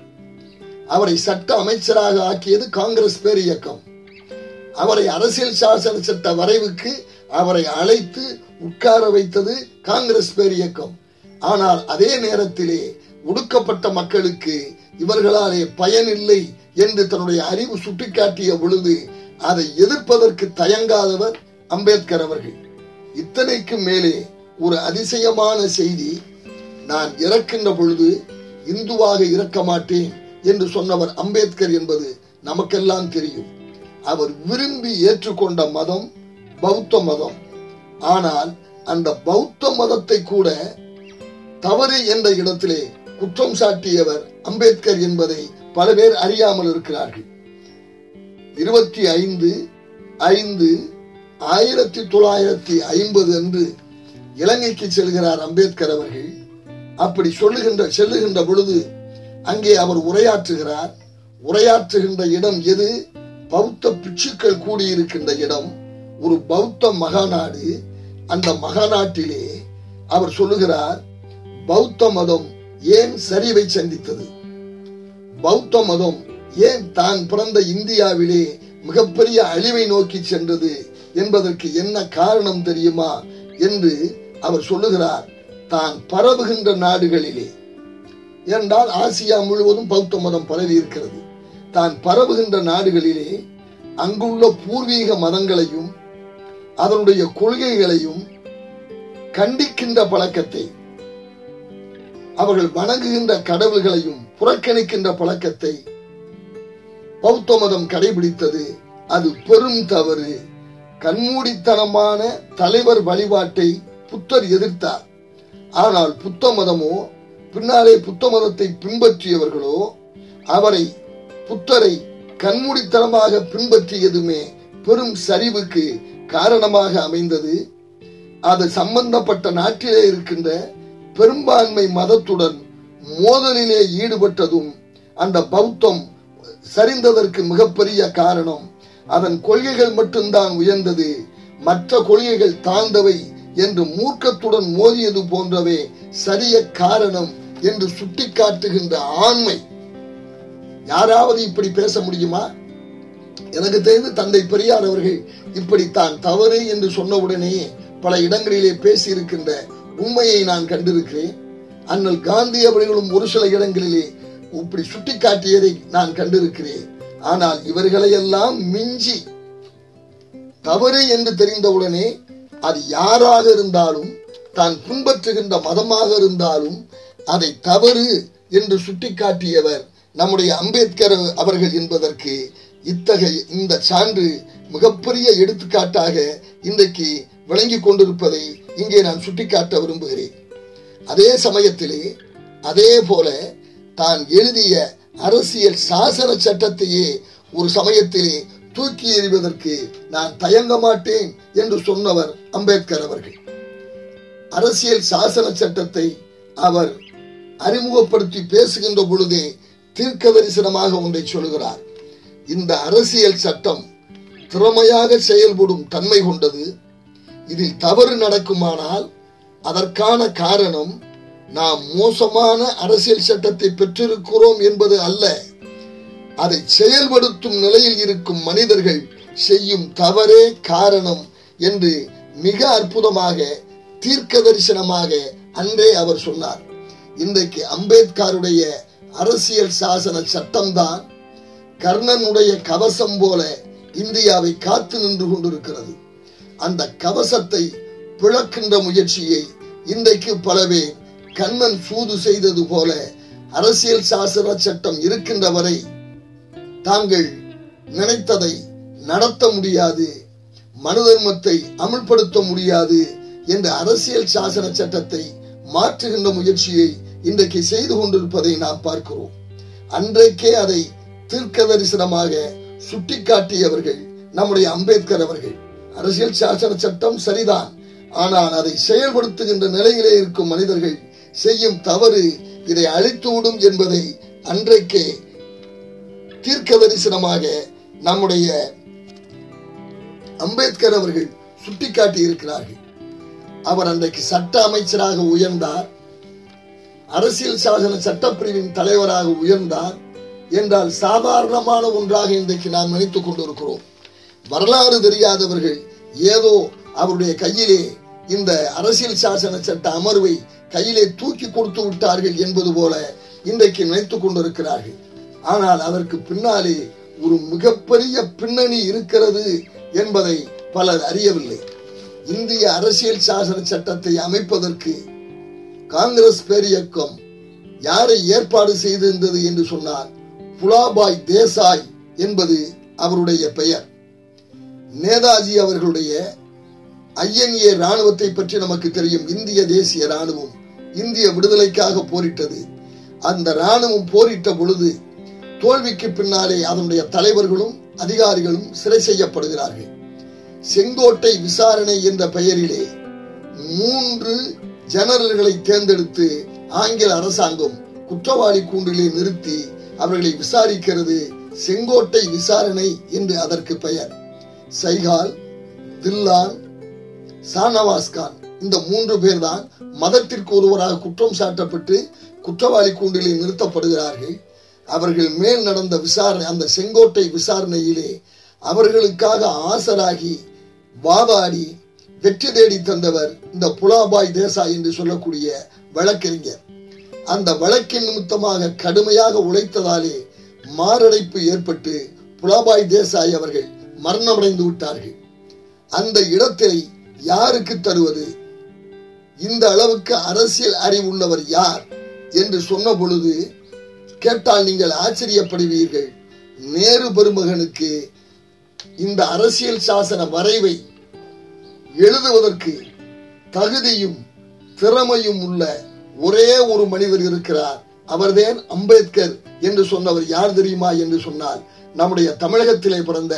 அவரை சட்ட அமைச்சராக ஆக்கியது காங்கிரஸ் பேர் இயக்கம். அவரை அரசியல் சாசன சட்ட வரைவுக்கு அவரை அழைத்து உட்கார வைத்தது காங்கிரஸ் பேர் இயக்கம். ஆனால் அதே நேரத்திலே ஒடுக்கப்பட்ட மக்களுக்கு இவர்களாலே பயனில்லை என்று தன்னுடைய அறிவு சுட்டிக்காட்டிய பொழுது அதை எதிர்ப்பதற்கு தயங்காதவர் அம்பேத்கர் அவர்கள். இத்தனைக்கு மேலே ஒரு அதிசயமான செய்தி, நான் இறக்கின்ற பொழுது இந்துவாக இறக்க மாட்டேன் என்று சொன்னவர் அம்பேத்கர் என்பது நமக்கெல்லாம் தெரியும். அவர் விரும்பி ஏற்றுக்கொண்ட மதம் பௌத்த மதம். ஆனால் அந்த பௌத்த மதத்தை கூட தவறு என்ற இடத்திலே குற்றம் சாட்டியவர் அம்பேத்கர் என்பதை பல பேர் அறியாமல் இருக்கிறார்கள். 25/5/1950 அன்று இலங்கைக்கு செல்கிறார் அம்பேத்கர் அவர்கள். அப்படி செல்லுகின்ற பொழுது அங்கே அவர் உரையாற்றுகிறார். உரையாற்றுகின்ற இடம் எது? பௌத்த பிட்சுக்கள் கூடியிருக்கின்ற இடம், ஒரு பௌத்த மகாநாடு. அந்த மகாநாட்டிலே அவர் சொல்லுகிறார், பௌத்த மதம் ஏன் சரிவை சந்தித்தது? பௌத்த மதம் ஏன் தான் பிறந்த இந்தியாவிலே மிகப்பெரிய அழிவை நோக்கி சென்றது என்பதற்கு என்ன காரணம் தெரியுமா என்று அவர் சொல்லுகிறார். தான் பரவுகின்ற நாடுகளிலே, என்றால் ஆசியா முழுவதும் பௌத்த மதம் பரவி இருக்கிறது, தான் பரவுகின்ற நாடுகளிலே அங்குள்ள பூர்வீக மதங்களையும் அதனுடைய கொள்கைகளையும் கண்டிக்கின்ற பழக்கத்தை, அவர்கள் வணங்குகின்ற கடவுள்களையும் புறக்கணிக்கின்ற பழக்கத்தை பௌத்த மதம் கடைபிடித்தது. அது பெரும் தவறு. கண்மூடித்தனமான தலைவர் வழிபாட்டை புத்தர் எதிர்த்தார். ஆனால் புத்த மதமோ, பின்னாலே புத்த மதத்தை பின்பற்றியவர்களோ அவரை, புத்தரை கண்மூடித்தனமாக பின்பற்றியதுமே பெரும் சரிவுக்கு காரணமாக அமைந்தது. அது சம்பந்தப்பட்ட நாட்டிலே இருக்கின்ற பெரும்பான்மை மதத்துடன் மோதலிலே ஈடுபட்டதும் அந்த பௌத்தம் சரிந்ததற்கு மிகப்பெரிய காரணம் அதன் கொள்கைகள் மட்டும்தான் உயர்ந்தது, மற்ற கொள்கைகள் தாழ்ந்தவை என்று மூர்க்கத்துடன் மோதியது போன்றவே சரிய காரணம் என்று சுட்டிக்காட்டுகின்ற ஆண்மை. யாராவது இப்படி பேச முடியுமா? எனக்கு தெரிந்து தந்தை பெரியார் அவர்கள் இப்படித்தான் தவறு என்று சொன்னவுடனே பல இடங்களிலே பேசியிருக்கின்ற உண்மையை நான் கண்டிருக்கிறேன். அண்ணல் காந்தி அவர்களும் ஒரு சில இடங்களிலே இப்படி சுட்டிக்காட்டியதை நான் கண்டிருக்கிறேன். ஆனால் இவர்களையெல்லாம் மிஞ்சி தவறு என்று தெரிந்தவுடனே அது யாராக இருந்தாலும் தான் பின்பற்றுகின்ற மதமாக இருந்தாலும் அதை தவறு என்று சுட்டிக்காட்டியவர் நம்முடைய அம்பேத்கர் அவர்கள் என்பதற்கு இத்தகைய இந்த சான்று மிகப்பெரிய எடுத்துக்காட்டாக இன்றைக்கு விளங்கி கொண்டிருப்பதை இங்கே நான் சுட்டிக்காட்ட விரும்புகிறேன். அதே சமயத்திலே அதே போல தான் எழுதிய அரசியல் சாசன சட்டத்தையே ஒரு சமயத்திலே தூக்கி எறிவதற்கு நான் தயங்க மாட்டேன் என்று சொன்னவர் அம்பேத்கர் அவர்கள். அரசியல் சாசன சட்டத்தை அவர் அறிமுகப்படுத்தி பேசுகின்ற பொழுதே தீர்க்க தரிசனமாக ஒன்றை சொல்கிறார். இந்த அரசியல் சட்டம் திறமையாக செயல்படும் தன்மை கொண்டது. இதில் தவறு நடக்குமானால் அதற்கான காரணம் நாம் மோசமான அரசியல் சட்டத்தை பெற்றிருக்கிறோம் என்பது அல்ல, அதை செயல்படுத்தும் நிலையில் இருக்கும் மனிதர்கள் செய்யும் தவறே காரணம் என்று மிக அற்புதமாக தீர்க்க தரிசனமாக அன்றே அவர் சொன்னார். இன்றைக்கு அம்பேத்கருடைய அரசியல் சாசன சட்டம்தான் கர்ணனுடைய கவசம் போல இந்தியாவை காத்து நின்று கொண்டிருக்கிறது. அந்த கவசத்தை பிளக்கின்ற முயற்சியை இன்றைக்கு பலவே கண்ணன் சூது செய்தது போல அரசியல் சாசன சட்டம் இருக்கின்ற வரை தாங்கள் நினைத்ததை நடத்த முடியாது, மனு தர்மத்தை அமல்படுத்த முடியாது என்ற அரசியல் சாசன சட்டத்தை மாற்றுகின்ற முயற்சியை இன்றைக்கு செய்து கொண்டிருப்பதை நாம் பார்க்கிறோம். அன்றைக்கே அதை தீர்க்க தரிசனமாக சுட்டிக்காட்டியவர்கள் நம்முடைய அம்பேத்கர் அவர்கள். அரசியல் சாசன சட்டம் சரிதான், ஆனால் அதை செயல்படுத்துகின்ற நிலையிலே இருக்கும் மனிதர்கள் செய்யும் தவறு இதை அழித்துவிடும் என்பதை அன்றைக்கே தீர்க்க தரிசனமாக நம்முடைய அம்பேத்கர் அவர்கள் சுட்டிக்காட்டி இருக்கிறார்கள். அவர் அன்றைக்கு சட்ட அமைச்சராக உயர்ந்தார், அரசியல் சாசன சட்டப்பிரிவின் தலைவராக உயர்ந்தார் என்றால் சாதாரணமான ஒன்றாக இன்றைக்கு நாம் நினைத்துக் கொண்டிருக்கிறோம். வரலாறு தெரியாதவர்கள் ஏதோ அவருடைய கையிலே இந்த அரசியல் சாசன சட்ட அமர்வை கையிலே தூக்கி கொடுத்து விட்டார்கள் என்பது போல இன்றைக்கு நினைத்துக் கொண்டிருக்கிறார்கள். ஆனால் அதற்கு பின்னாலே ஒரு மிகப்பெரிய பின்னணி இருக்கிறது என்பதை பலர் அறியவில்லை. இந்திய அரசியல் சாசன சட்டத்தை அமைப்பதற்கு காங்கிரஸ் பேரியக்கம் யாரை ஏற்பாடு செய்திருந்தது என்று சொன்னார். புலாபாய் தேசாய் என்பது அவருடைய பெயர். நேதாஜி அவர்களுடைய INA ராணுவத்தை பற்றி நமக்கு தெரியும். இந்திய தேசிய ராணுவம் இந்திய விடுதலைக்காக போரிட்டது. அந்த ராணுவம் போரிட்ட பொழுது தோல்விக்கு பின்னாலே அதனுடைய தலைவர்களும் அதிகாரிகளும் சிறை செய்யப்படுகிறார்கள். செங்கோட்டை விசாரணை என்ற பெயரிலே 3 ஜெனரல்களை தேர்ந்தெடுத்து ஆங்கில அரசாங்கம் குற்றவாளி கூண்டிலே நிறுத்தி அவர்களை விசாரிக்கிறது. செங்கோட்டை விசாரணை என்று அதற்கு பெயர். சைகால், தில்லான், சானவாஸ்கான் இந்த 3 பேர் தான் மதத்திற்கு ஒருவராக குற்றம் சாட்டப்பட்டு குற்றவாளி கூண்டிலே நிறுத்தப்படுகிறார்கள். அவர்கள் மேல் நடந்த விசாரணை, அந்த செங்கோட்டை விசாரணையிலே அவர்களுக்காக ஆசராகி வாதாடி வெற்றி தேடி தந்தவர் இந்த புலாபாய் தேசாய் என்று சொல்லக்கூடிய வழக்கறிஞர். அந்த வழக்கின் நிமித்தமாக கடுமையாக உழைத்ததாலே மாரடைப்பு ஏற்பட்டு புலாபாய் தேசாய் அவர்கள் மரணமடைந்து விட்டார்கள். அந்த இடத்தை யாருக்கு தருவது? இந்த அளவுக்கு அரசியல் அறிவுள்ளவர் யார் என்று சொன்ன பொழுது கேட்டால் நீங்கள் ஆச்சரியப்படுவீர்கள். நேரு பெருமகனுக்கு இந்த அரசியல் சாசன வரைவை எழுதுவதற்கு தகுதியும் திறமையும் உள்ள ஒரே ஒரு மனிதர் இருக்கிறார். அவர்தான் அம்பேத்கர் என்று சொன்னவர் யார் தெரியுமா என்று சொன்னால் நம்முடைய தமிழகத்திலே பிறந்த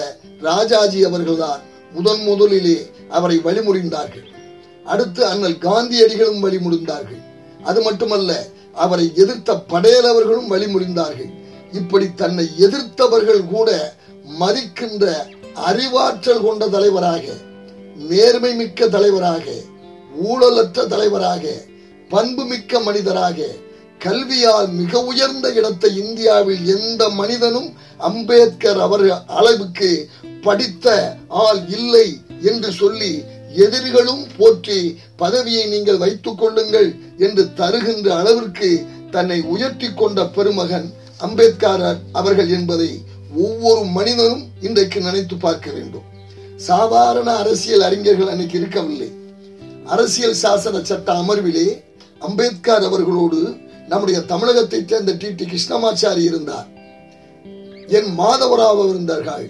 ராஜாஜி அவர்கள்தான் முதன் முதலிலே அவரை வழிமுறிந்தார்கள். அடுத்து அண்ணல் காந்தியடிகளும் வழிமுறிந்தார்கள். அது மட்டுமல்ல அவரை எதிர்த்த படையலவர்களும் வழிமுறிந்தார்கள். இப்படி தன்னை எதிர்த்தவர்கள் கூட மதிக்கின்ற அறிவாற்றல் கொண்ட தலைவராக, நேர்மை மிக்க தலைவராக, ஊழலற்ற தலைவராக, பண்பு மிக்க மனிதராக, கல்வியால் மிக உயர்ந்த இடத்தை இந்தியாவில் எந்த மனிதனும் அம்பேத்கர் அவர்கள் அளவுக்கு படித்த ஆள் இல்லை என்று சொல்லி எதிரிகளும் போற்றி பதவியை நீங்கள் வைத்துக் கொள்ளுங்கள் என்று தருகின்ற அளவிற்கு தன்னை உயர்த்தி கொண்ட பெருமகன் அம்பேத்கர் அவர்கள் என்பதை ஒவ்வொரு மனிதனும் இன்றைக்கு நினைத்து பார்க்க வேண்டும். சாதாரண அரசியல் அறிஞர்கள் அன்னைக்கு இருக்கவில்லை. அரசியல் சாசன சட்ட அமர்விலே அம்பேத்கர் அவர்களோடு நம்முடைய தமிழகத்தை சேர்ந்த டி.டி. கிருஷ்ணமாச்சாரி இருந்தார், என் மாதவராவ் இருந்தார்கள்,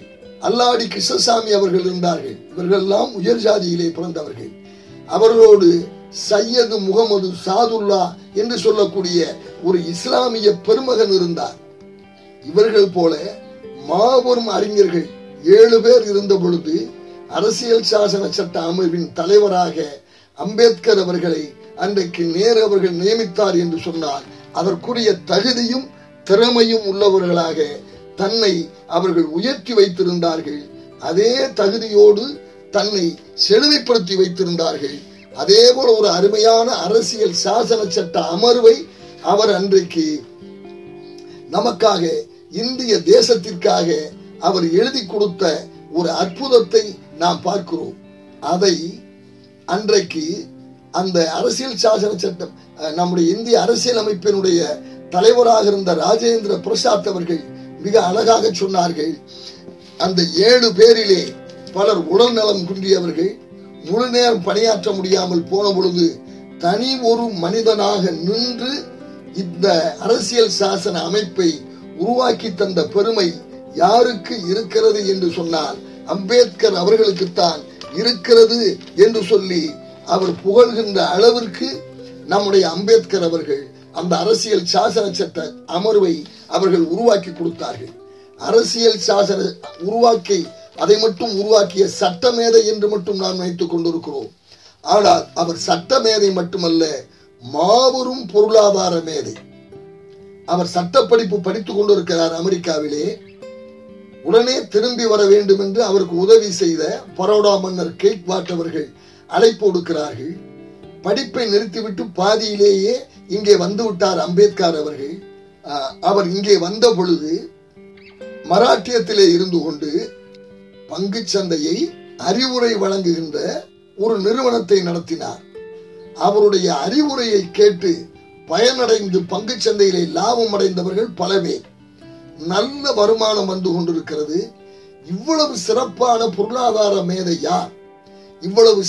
அல்லாடி கிருஷ்ணசாமி அவர்கள் இருந்தார்கள். இவர்கள் எல்லாம் உயர் ஜாதியிலே பிறந்தவர்கள். அவர்களோடு சையது முகமது சாதுல்லா என்று சொல்லக்கூடிய ஒரு இஸ்லாமிய பெருமகன் இருந்தார். இவர்கள் போல மாபெரும் அறிஞர்கள் 7 பேர் இருந்த பொழுது அரசியல் சாசன சட்ட அமைப்பின் தலைவராக அம்பேத்கர் அவர்களை அன்றைக்கு நேரு அவர்கள் நியமித்தார் என்று சொன்னால் அதற்குரிய தகுதியும் திறமையும் உள்ளவர்களாக தன்னை அவர்கள் உயர்த்தி வைத்திருந்தார்கள். அதே தகுதியோடு தன்னை செழுமைப்படுத்தி வைத்திருந்தார்கள். அதே போல ஒரு அருமையான அரசியல் சாசன சட்ட அமர்வை அவர் அன்றைக்கு நமக்காக, இந்திய தேசத்திற்காக அவர் எழுதி கொடுத்த ஒரு அற்புதத்தை நாம் பார்க்கிறோம். அதை அன்றைக்கு அந்த அரசியல் சாசன சட்டம் நம்முடைய இந்திய அரசியலமைப்பினுடைய தலைவராக இருந்த ராஜேந்திர பிரசாத் அவர்கள் மிக அழகாக சொன்னார்கள். அந்த 7 பேரிலே பலர் உடல் நலம் குன்றியவர்கள், முழு நேரம் பணியாற்ற முடியாமல் போன பொழுது தனி ஒரு மனிதனாக நின்று இந்த அரசியல் சாசன அமைப்பை உருவாக்கி தந்த பெருமை யாருக்கு இருக்கிறது என்று சொன்னால் அம்பேத்கர் அவர்களுக்குத்தான் இருக்கிறது என்று சொல்லி அவர் புகழ்கின்ற அளவிற்கு நம்முடைய அம்பேத்கர் அவர்கள் அந்த அரசியல் சாசன சட்ட அமர்வை அவர்கள் உருவாக்கி கொடுத்தார்கள். அரசியல் சாசன உருவாக்கி அதை மட்டும் உருவாக்கிய சட்டமேதை என்று மட்டும் நாம் நினைத்துக் கொண்டிருக்கிறோம். ஆனால் அவர் சட்ட மேதை மட்டுமல்ல, மாபெரும் பொருளாதார மேதை. அவர் சட்ட படிப்பு படித்துக் கொண்டிருக்கிறார் அமெரிக்காவிலே. உடனே திரும்பி வர வேண்டும் என்று அவருக்கு உதவி செய்த பரோடா மன்னர் கேக்வாட் அவர்கள் அழைப்பு கொடுக்கிறார்கள். படிப்பை நிறுத்திவிட்டு பாதியிலேயே இங்கே வந்து விட்டார் அம்பேத்கர் அவர்கள். அவர் இங்கே வந்த பொழுது மராட்டியத்திலே இருந்து கொண்டு பங்கு சந்தையை அறிவுரை வழங்குகின்ற ஒரு நிறுவனத்தை நடத்தினார். அவருடைய அறிவுரையை கேட்டு பயனடைந்து பங்கு சந்தையிலே லாபம் அடைந்தவர்கள் பல பேர். நல்ல வருமானம் வந்து கொண்டிருக்கிறது. இவ்வளவு சிறப்பான பொருளாதார மேதை யார், இவ்வளவு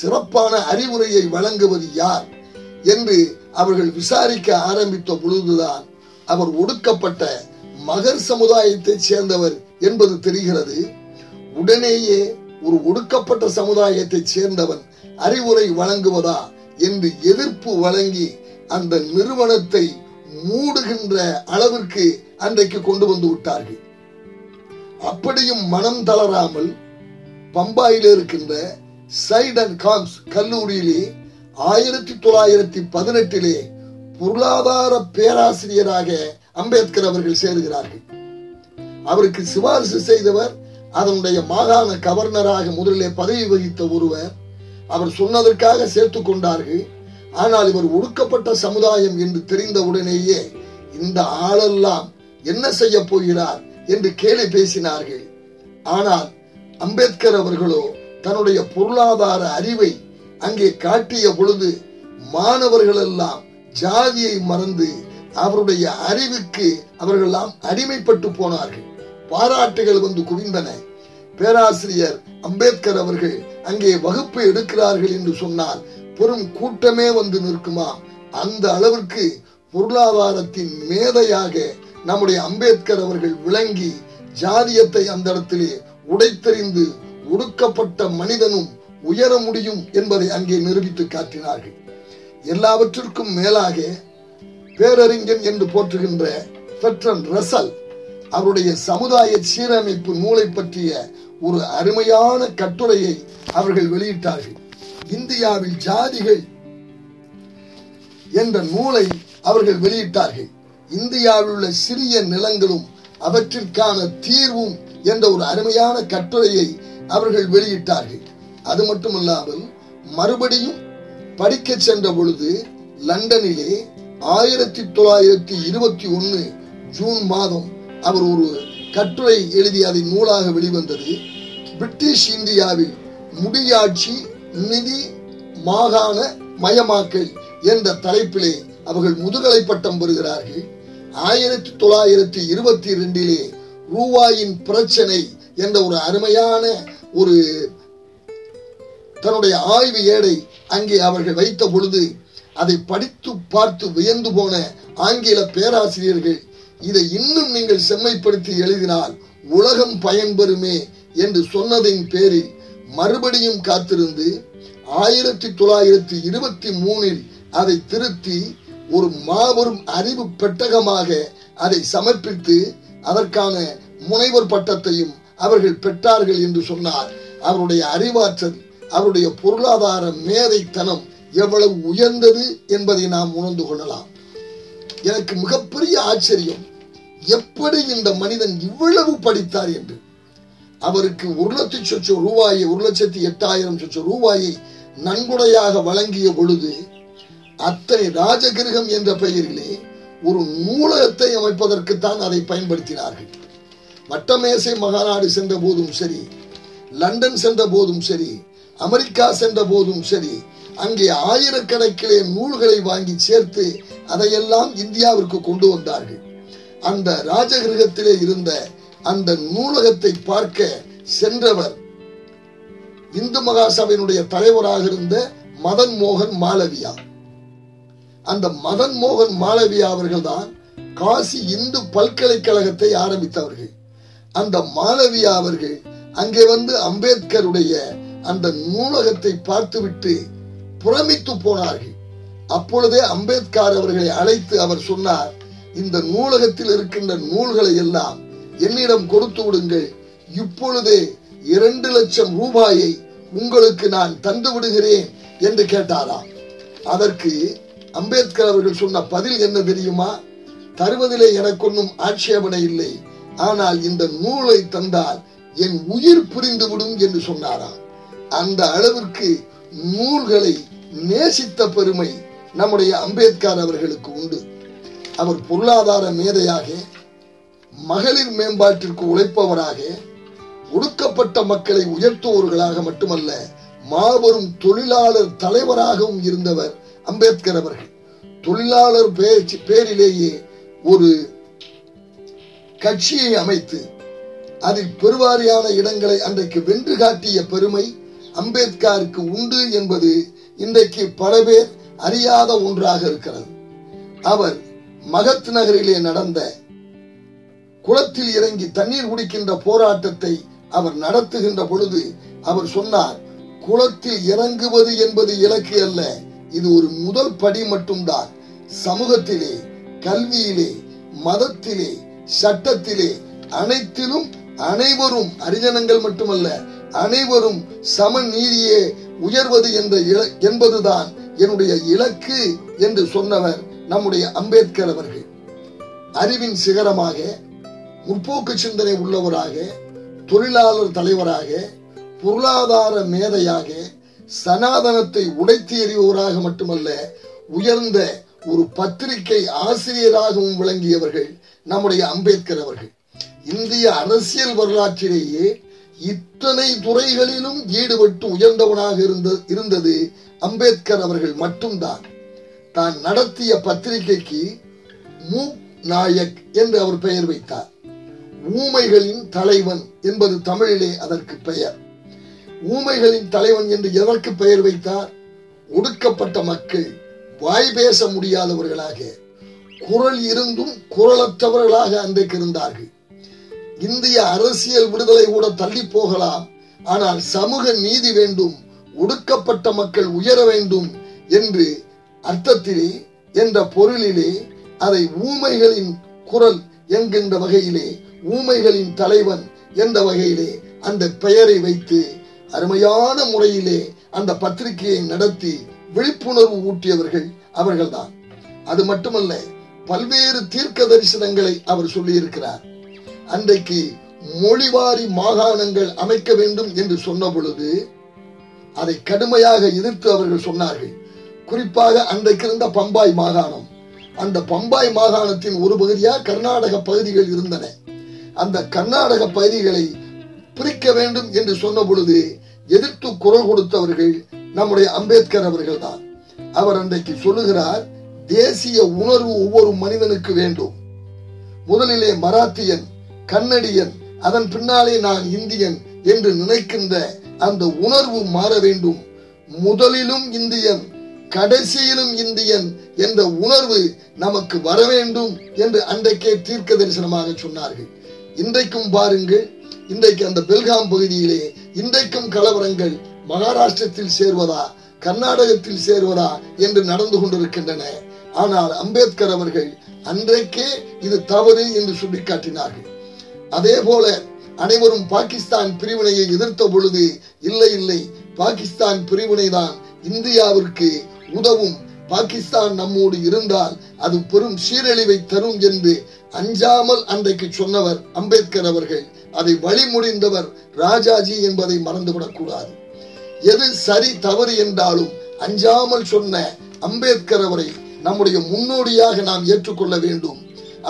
சிறப்பான அறிவுரையை வழங்குவது யார் என்று அவர்கள் விசாரிக்க ஆரம்பித்த பொழுதுதான் அவர் ஒடுக்கப்பட்ட மகர் சமுதாயத்தை சேர்ந்தவர் என்பது தெரிகிறது. உடனேயே ஒரு ஒடுக்கப்பட்ட சமுதாயத்தை சேர்ந்தவன் அறிவுரை வழங்குவதா என்று எதிர்ப்பு வழங்கி அந்த நிறுவனத்தை மூடுகின்ற அளவிற்கு அன்றைக்கு கொண்டு வந்து விட்டார்கள். அப்படியும் மனம் தளராமல் பம்பாயில் இருக்கின்ற சைட் அண்ட் காம்ஸ் கல்லூரியிலே 1918 பொருளாதார பேராசிரியராக அம்பேத்கர் அவர்கள் சேர்கிறார்கள். அவருக்கு சிபாரிசு செய்தவர் அதனுடைய மாகாண கவர்னராக முதலிலே பதவி வகித்த ஒருவர். அவர் சொன்னதற்காக சேர்த்துக் கொண்டார்கள். ஆனால் இவர் ஒடுக்கப்பட்ட சமுதாயம் என்று தெரிந்த உடனேயே இந்த ஆளெல்லாம் என்ன செய்ய போகிறார் என்று கேலி பேசினார்கள். ஆனால் அம்பேத்கர் அவர்களோ தன்னுடைய பொருளாதார அறிவை அங்கே காட்டிய பொழுது மாணவர்கள் எல்லாம் ஜாதியை மறந்து அவருடைய அறிவுக்கு அவர்கள் எல்லாம் அடிமைப்பட்டு போனார்கள். பாராட்டுகள் வந்து குவிந்தன. பேராசிரியர் அம்பேத்கர் அவர்கள் அங்கே வகுப்பு எடுக்கிறார்கள் என்று சொன்னால் பெரும் கூட்டமே வந்து நிற்குமா? அந்த அளவிற்கு பொருளாதாரத்தின் மேதையாக நம்முடைய அம்பேத்கர் அவர்கள் விளங்கி ஜாதியத்தை அந்த இடத்திலே உடைத்தெறிந்து ஒடுக்கப்பட்ட மனிதனும் உயர முடியும் என்பதை அங்கே நிரூபித்து காட்டினார்கள். எல்லாவற்றிற்கும் மேலாக பேரறிஞன் என்று போற்றுகின்ற பெர்ட்ரண்ட் ரசல் அவருடைய சமுதாய சீரமைப்பு நூலை பற்றிய ஒரு அருமையான கட்டுரையை அவர்கள் வெளியிட்டார்கள். இந்தியாவில் ஜாதிகள் என்ற நூலை அவர்கள் வெளியிட்டார்கள். இந்தியாவில் உள்ள சிறிய நிலங்களும் அவற்றிற்கான தீர்வும் என்ற ஒரு அருமையான கட்டுரையை அவர்கள் வெளியிட்டார்கள். அது மட்டுமல்லாமல் மறுபடியும் படிக்க சென்ற பொழுது லண்டனிலே 1921 ஜூன் மாதம் அவர் ஒரு கட்டுரை எழுதி அதை நூலாக வெளிவந்தது. பிரிட்டிஷ் இந்தியாவில் முடியாட்சி, நிதி, மாகாண மயமாக்கல் என்ற தலைப்பிலே அவர்கள் முதுகலை பட்டம் பெறுகிறார்கள். 1922 ரூபாயின் பிரச்சனை என்ற ஒரு அருமையான ஒரு தன்னுடைய ஆய்வு ஏடை அங்கே அவர்கள் வைத்த பொழுது அதை படித்து பார்த்து வியந்து போன ஆங்கில பேராசிரியர்கள், இதை இன்னும் நீங்கள் செம்மைப்படுத்தி எழுதினால் உலகம் பயன்பெறுமே என்று சொன்னதின் பேரில் மறுபடியும் காத்திருந்து 1923 அதை திருத்தி ஒரு மாபெரும் அறிவு பெட்டகமாக அதை சமர்ப்பித்து அதற்கான முனைவர் பட்டத்தையும் அவர்கள் பெற்றார்கள் என்று சொன்னார். அவருடைய அறிவாற்றல், அவருடைய பொருளாதார மேதைத்தனம் எவ்வளவு உயர்ந்தது என்பதை நாம் உணர்ந்து கொள்ளலாம். எனக்கு மிகப்பெரிய ஆச்சரியம், எப்படி இந்த மனிதன் இவ்வளவு படித்தார் என்று. அவருக்கு 1,08,000 ரூபாயை நன்கொடையாக வழங்கிய பொழுது அத்தனை ராஜகிருகம் என்ற பெயரிலே ஒரு நூலகத்தை அமைப்பதற்கு தான் அதை பயன்படுத்தினார்கள். வட்டமேசை மகாநாடு சென்ற போதும் சரி, லண்டன் சென்ற போதும் சரி, அமெரிக்கா சென்ற போதும் சரி, அங்கே ஆயிரக்கணக்கிலே நூல்களை வாங்கி சேர்த்து அதையெல்லாம் இந்தியாவிற்கு கொண்டு வந்தார்கள். அந்த ராஜகிருகத்திலே இருந்த அந்த நூலகத்தை பார்க்க சென்றவர் இந்து மகாசபையினுடைய தலைவராக இருந்த மதன் மோகன் மாளவியா. அந்த மதன் மோகன் மாளவியா அவர்கள் தான் காசி இந்து பல்கலைக்கழகத்தை ஆரம்பித்தவர்கள். அந்த மாளவியா அவர்கள் அங்கே வந்து அம்பேத்கருடைய அந்த நூலகத்தை பார்த்துவிட்டு புரமித்து போனார்கள். அப்பொழுதே அம்பேத்கர் அவர்களை அழைத்து அவர் சொன்னார், இந்த நூலகத்தில் இருக்கின்ற நூல்களை எல்லாம் என்னிடம் கொடுத்து விடுங்கள், இப்பொழுதே 2,00,000 ரூபாயை உங்களுக்கு நான் தந்து விடுகிறேன் என்று கேட்டாராம். அதற்கு அம்பேத்கர் அவர்கள் சொன்ன பதில் என்ன தெரியுமா? தருவதிலே எனக்கொன்னும் ஆட்சேபனை இல்லை, ஆனால் இந்த நூலை தந்தால் என் உயிர் புரிந்து விடும் என்று சொன்னாராம். அந்த அளவிற்கு நூல்களை நேசித்த பெருமை நம்முடைய அம்பேத்கர் அவர்களுக்கு உண்டு. அவர் பொருளாதார மேதையாக, மகளிர் மேம்பாட்டிற்கு உழைப்பவராக, ஒடுக்கப்பட்ட மக்களை உயர்த்துவர்களாக மட்டுமல்ல மாபெரும் தொழிலாளர் தலைவராகவும் இருந்தவர் அம்பேத்கர் அவர்கள். தொழிலாளர் பேரிலேயே ஒரு கட்சியை அமைத்து அதில் பெருவாரியான இடங்களை அன்றைக்கு வென்று காட்டிய பெருமை அம்பேத்கருக்கு உண்டு என்பது இன்றைக்கு பல பேர் அறியாத ஒன்றாக இருக்கிறது. அவர் மகத் நகரிலே நடந்த குளத்தில் இறங்கி தண்ணீர் குடிக்கின்ற போராட்டத்தை அவர் நடத்துகின்ற பொழுது அவர் சொன்னார், குளத்தில் இறங்குவது என்பது இலக்கு அல்ல, இது ஒரு முதல் படி மட்டும்தான். சமூகத்திலே, கல்வியிலே, மதத்திலே, சட்டத்திலே அனைத்திலும் அனைவரும், அரிஜனங்கள் மட்டுமல்ல அனைவரும் சமநீதியே உயர்வது என்பதுதான் என்னுடைய இலக்கு என்று சொன்னவர் நம்முடைய அம்பேத்கர் அவர்கள். அறிவின் சிகரமாக, முற்போக்கு சிந்தனை உள்ளவராக, தொழிலாளர் தலைவராக, பொருளாதார மேதையாக, சனாதனத்தை உடைத்து எறிவராக மட்டுமல்ல உயர்ந்த ஒரு பத்திரிகை ஆசிரியராகவும் விளங்கியவர்கள் நம்முடைய அம்பேத்கர் அவர்கள். இந்திய அரசியல் வரலாற்றிலேயே இத்தனை துறைகளிலும் ஈடுபட்டு உயர்ந்தவனாக இருந்தது அம்பேத்கர் அவர்கள் மட்டும்தான். தான் நடத்திய பத்திரிகைக்கு மூக் நாயக் என்று அவர் பெயர் வைத்தார். ஊமைகளின் தலைவன் என்பது தமிழிலே அதற்கு பெயர். ஊமைகளின் தலைவன் என்று எதற்கு பெயர் வைத்தார்? ஒடுக்கப்பட்ட மக்கள், வாய் பேச முடியாதவர்களாக, குரல் இருந்தும் குரலற்றவர்களாக அன்றைக்கு இருந்தார்கள். இந்திய அரசியல் விடுதலை கூட தள்ளி போகலாம், ஆனால் சமூக நீதி வேண்டும், ஒடுக்கப்பட்ட மக்கள் உயர வேண்டும் என்று அர்த்தத்திலே, என்ற பொருளிலே அதை ஊமைகளின் குரல் என்கின்ற வகையிலே, ஊமைகளின் தலைவன் என்ற வகையிலே அந்த பெயரை வைத்து அருமையான முறையிலே அந்த பத்திரிகையை நடத்தி விழிப்புணர்வு ஊட்டியவர்கள் அவர்கள்தான். அது மட்டுமல்ல, பல்வேறு தீர்க்க தரிசனங்களை அவர் சொல்லியிருக்கிறார். அன்றைக்கு மொழிவாரி மாகாணங்கள் அமைக்க வேண்டும் என்று சொன்ன பொழுது அதை கடுமையாக எதிர்த்து அவர்கள் சொன்னார்கள். குறிப்பாக அன்றைக்கு இருந்த பம்பாய் மாகாணம், அந்த பம்பாய் மாகாணத்தின் ஒரு பகுதியாக கர்நாடக பகுதிகள் இருந்தன. அந்த கர்நாடக பகுதிகளை பிரிக்க வேண்டும் என்று சொன்ன பொழுது எதிர்த்து குரல் கொடுத்தவர்கள் நம்முடைய அம்பேத்கர் அவர்கள் தான். அவர் அன்றைக்கு சொல்லுகிறார், தேசிய உணர்வு ஒவ்வொரு மனிதனுக்கு வேண்டும். முதலிலே மராத்தியன், கன்னடியன், அதன் பின்னாலே நான் இந்தியன் என்று நினைக்கின்ற அந்த உணர்வு மாற வேண்டும். முதலிலும் இந்தியன், கடைசியிலும் இந்தியன் என்ற உணர்வு நமக்கு வர வேண்டும் என்று அன்றைக்கே தீர்க்க தரிசனமாக சொன்னார்கள். இன்றைக்கும் பாருங்கள், இன்றைக்கு அந்த பெல்காம் பகுதியிலே இன்றைக்கும் கலவரங்கள் மகாராஷ்டிரத்தில் சேர்வதா கர்நாடகத்தில் சேர்வதா என்று நடந்து கொண்டிருக்கின்றன. ஆனால் அம்பேத்கர் அவர்கள் அன்றைக்கே இது தவறு என்று சுட்டிக்காட்டினார்கள். அதே போல அனைவரும் பாகிஸ்தான் பிரிவினையை எதிர்த்த பொழுது, இல்லை இல்லை, பாகிஸ்தான் பிரிவினை தான் இந்தியாவிற்கு உதவும், பாகிஸ்தான் நம்மோடு இருந்தால் அது பெரும் சீரழிவை தரும் என்று அஞ்சாமல் அன்றைக்கு சொன்னவர் அம்பேத்கர் அவர்கள். அதை வழிமுடிந்தவர் ராஜாஜி என்பதை மறந்துவிடக் கூடாது. எது சரி தவறு என்றாலும் அஞ்சாமல் சொன்ன அம்பேத்கர் அவரை நம்முடைய முன்னோடியாக நாம் ஏற்றுக்கொள்ள வேண்டும்.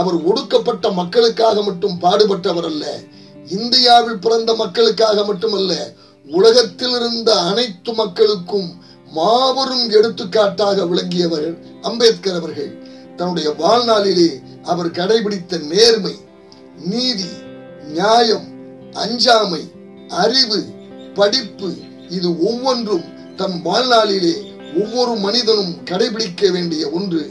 அவர் ஒடுக்கப்பட்ட மக்களுக்காக மட்டும் பாடுபட்டவர் அல்ல, இந்தியாவில் பிறந்த மக்களுக்காக மட்டுமல்ல, உலகத்தில் இருந்த அனைத்து மக்களுக்கும் மாபெரும் எடுத்துக்காட்டாக விளங்கியவர் அம்பேத்கர் அவர்கள். தன்னுடைய வாழ்நாளிலே அவர் கடைபிடித்த நேர்மை, நீதி, நியாயம், அஞ்சாமை, அறிவு, படிப்பு, இது ஒவ்வொன்றும் தன் வாழ்நாளிலே ஒவ்வொரு மனிதனும் கடைபிடிக்க வேண்டிய ஒன்று.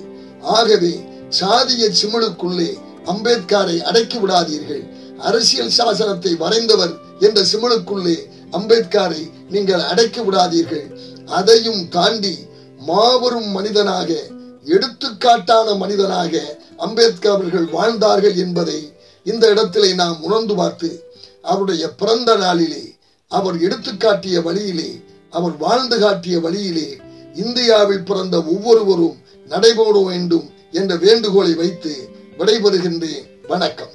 ஆகவே சாதிய சிமிழுக்குள்ளே அம்பேத்கரை அடக்கி விடாதீர்கள். அரசியல் சாசனத்தை வரைந்தவர் என்ற சிமிழுக்குள்ளே அம்பேத்கரை நீங்கள் அடக்கி விடாதீர்கள். அதையும் தாண்டி மாபெரும் மனிதனாக, எடுத்துக்காட்டான மனிதனாக அம்பேத்கர் அவர்கள் வாழ்ந்தார்கள் என்பதை இந்த இடத்திலே நாம் உணர்ந்து பார்த்து, அவருடைய பிறந்த நாளிலே அவர் எடுத்துக்காட்டிய வழியிலே, அவர் வாழ்ந்து காட்டிய வழியிலே இந்தியாவில் பிறந்த ஒவ்வொருவரும் நடைபெற வேண்டும் என்ற வேண்டுகோளை வைத்து விடைபெறுகின்றேன். வணக்கம்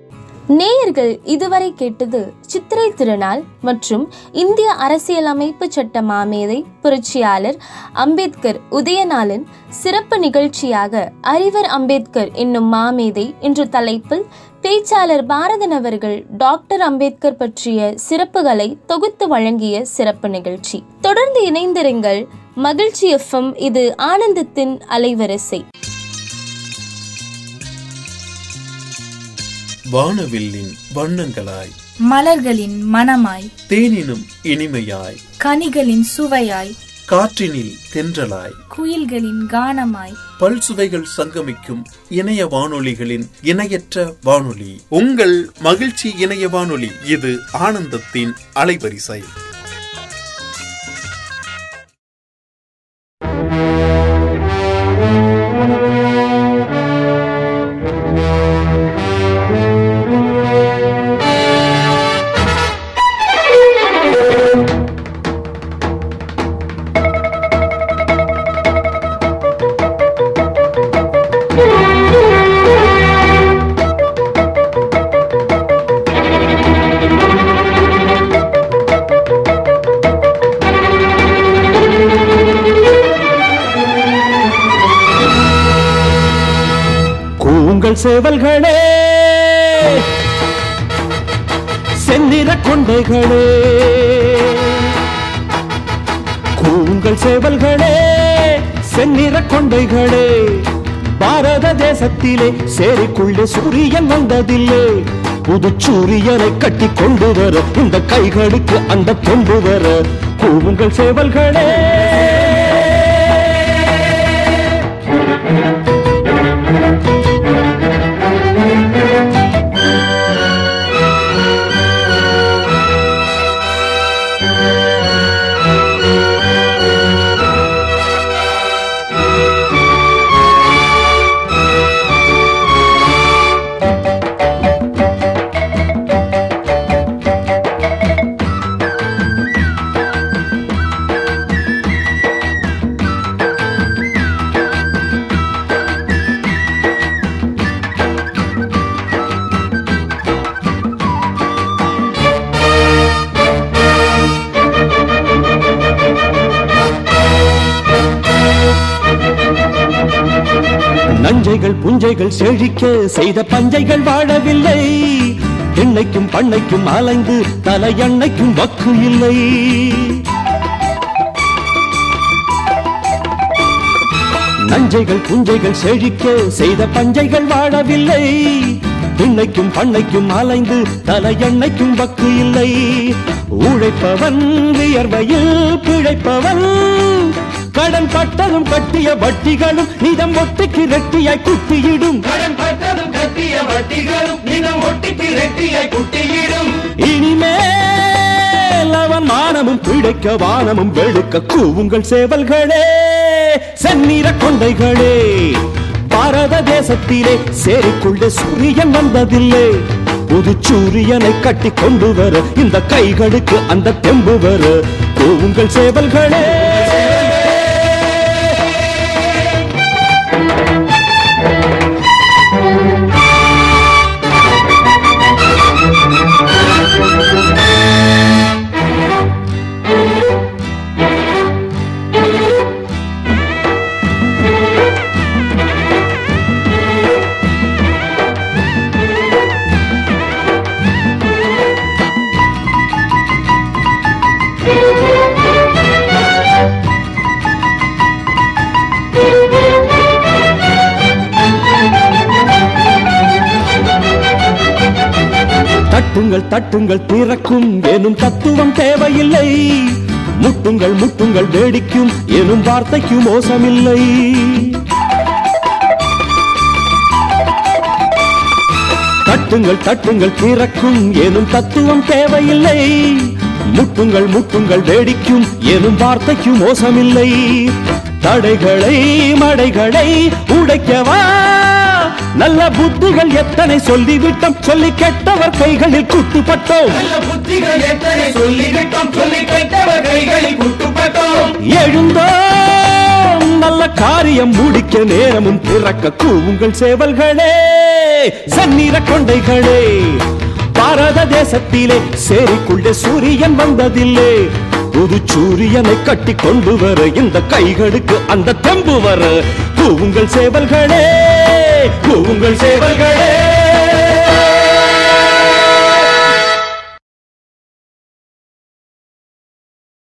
நேயர்கள். இதுவரை கேட்டது சித்திரை திருநாள் மற்றும் இந்திய அரசியலமைப்பு சட்ட மாமேதை புரட்சியாளர் அம்பேத்கர் உதயநாளின் சிறப்பு நிகழ்ச்சியாக அறிவர் அம்பேத்கர் என்னும் மாமேதை என்ற தலைப்பில் பேச்சாளர் பாரதன் அவர்கள் டாக்டர் அம்பேத்கர் பற்றிய சிறப்புகளை தொகுத்து வழங்கிய சிறப்பு நிகழ்ச்சி. தொடர்ந்து இணைந்திருங்கள் மகிழ்ச்சி எஃப்எம். இது ஆனந்தத்தின் அலைவரிசை. வானவில்லின் வண்ணங்களாய், மலர்களின் மனமாய், தேனினும் இனிமையாய், கனிகளின் சுவையாய், காற்றினில் தென்றலாய், குயில்களின் கானமாய், பல்சுவைகள் சங்கமிக்கும் இணைய வானொலிகளின் இணையற்ற வானொலி, உங்கள் மகிழ்ச்சி இணைய வானொலி. இது ஆனந்தத்தின் அலைவரிசை. சேவல்களே, செந்நிற கொண்டைகளே, கூங்கள் சேவல்களே, செந்நிற கொண்டைகளே, பாரத தேசத்திலே சேரிக்குள்ளே சூரியன் வந்ததில்லை. புதுச்சூரியனை கட்டி கொண்டு வர இந்த கைகளுக்கு அந்த கொண்டு வர கூங்கள் சேவல்களே. தஞ்சைகள் செழிக்க செய்த பஞ்சைகள் வாழவில்லை. எண்ணைக்கும் பண்ணைக்கும் அலைந்து தலையண்ணைக்கும் வக்கு இல்லை. நஞ்சைகள் புஞ்சைகள் செழிக்க செய்த பஞ்சைகள் வாழவில்லை. எண்ணைக்கும் பண்ணைக்கும் அலைந்து தலையண்ணைக்கும் வக்கு இல்லை. உழைப்பவன் வியர்வையில் பிழைப்பவன், கடன் பட்டதும் கட்டிய வட்டிகளும் நிதம் ஒட்டிக்கு ரெட்டியாய் குட்டியிடும். இனிமேல் அவன் மானமும் பிழைக்க வானமும் வெளுக்க கூவுங்கள் சேவல்களே, செந்நிற கொண்டைகளே. பாரத தேசத்திலே சேரிக்குள்ளே சூரியன் வந்ததில்லை. புது சூரியனை கட்டி கொண்டு வர இந்த கைகளுக்கு அந்த தெம்பு வர, கூவுங்கள் சேவல்களே. தட்டுங்கள் தட்டுங்கள் திறக்கும் எனும் தத்துவம் தேவையில்லை. முட்டுங்கள் முட்டுங்கள் வேடிக்கும் எனும் வார்த்தைக்கு மோசமில்லை. தட்டுங்கள் தட்டுங்கள் திறக்கும் எனும் தத்துவம் தேவையில்லை. முட்டுங்கள் முட்டுங்கள் வேடிக்கும் எனும் வார்த்தைக்கு மோசமில்லை. தடைகளை மடைகளை உடைக்கவா நல்ல புத்திகள் எத்தனை சொல்லிவிட்டோம், சொல்லி கெட்டவர் கைகளில் குட்டுப்பட்டோம். எழுந்தோம் நல்ல காரியம் முடிக்க நேரமும் பிறக்க, கூவுங்கள் சேவல்களே, செந்நிற கொண்டைகளே. பாரத தேசத்திலே சேரிக்குள்ளே சூரியன் வந்ததில்லை. புது சூரியனை கட்டி கொண்டு வர இந்த கைகளுக்கு அந்த தெம்பு வர, கூவுங்கள் சேவல்களே, கூவுங்கள் சேவல்களே.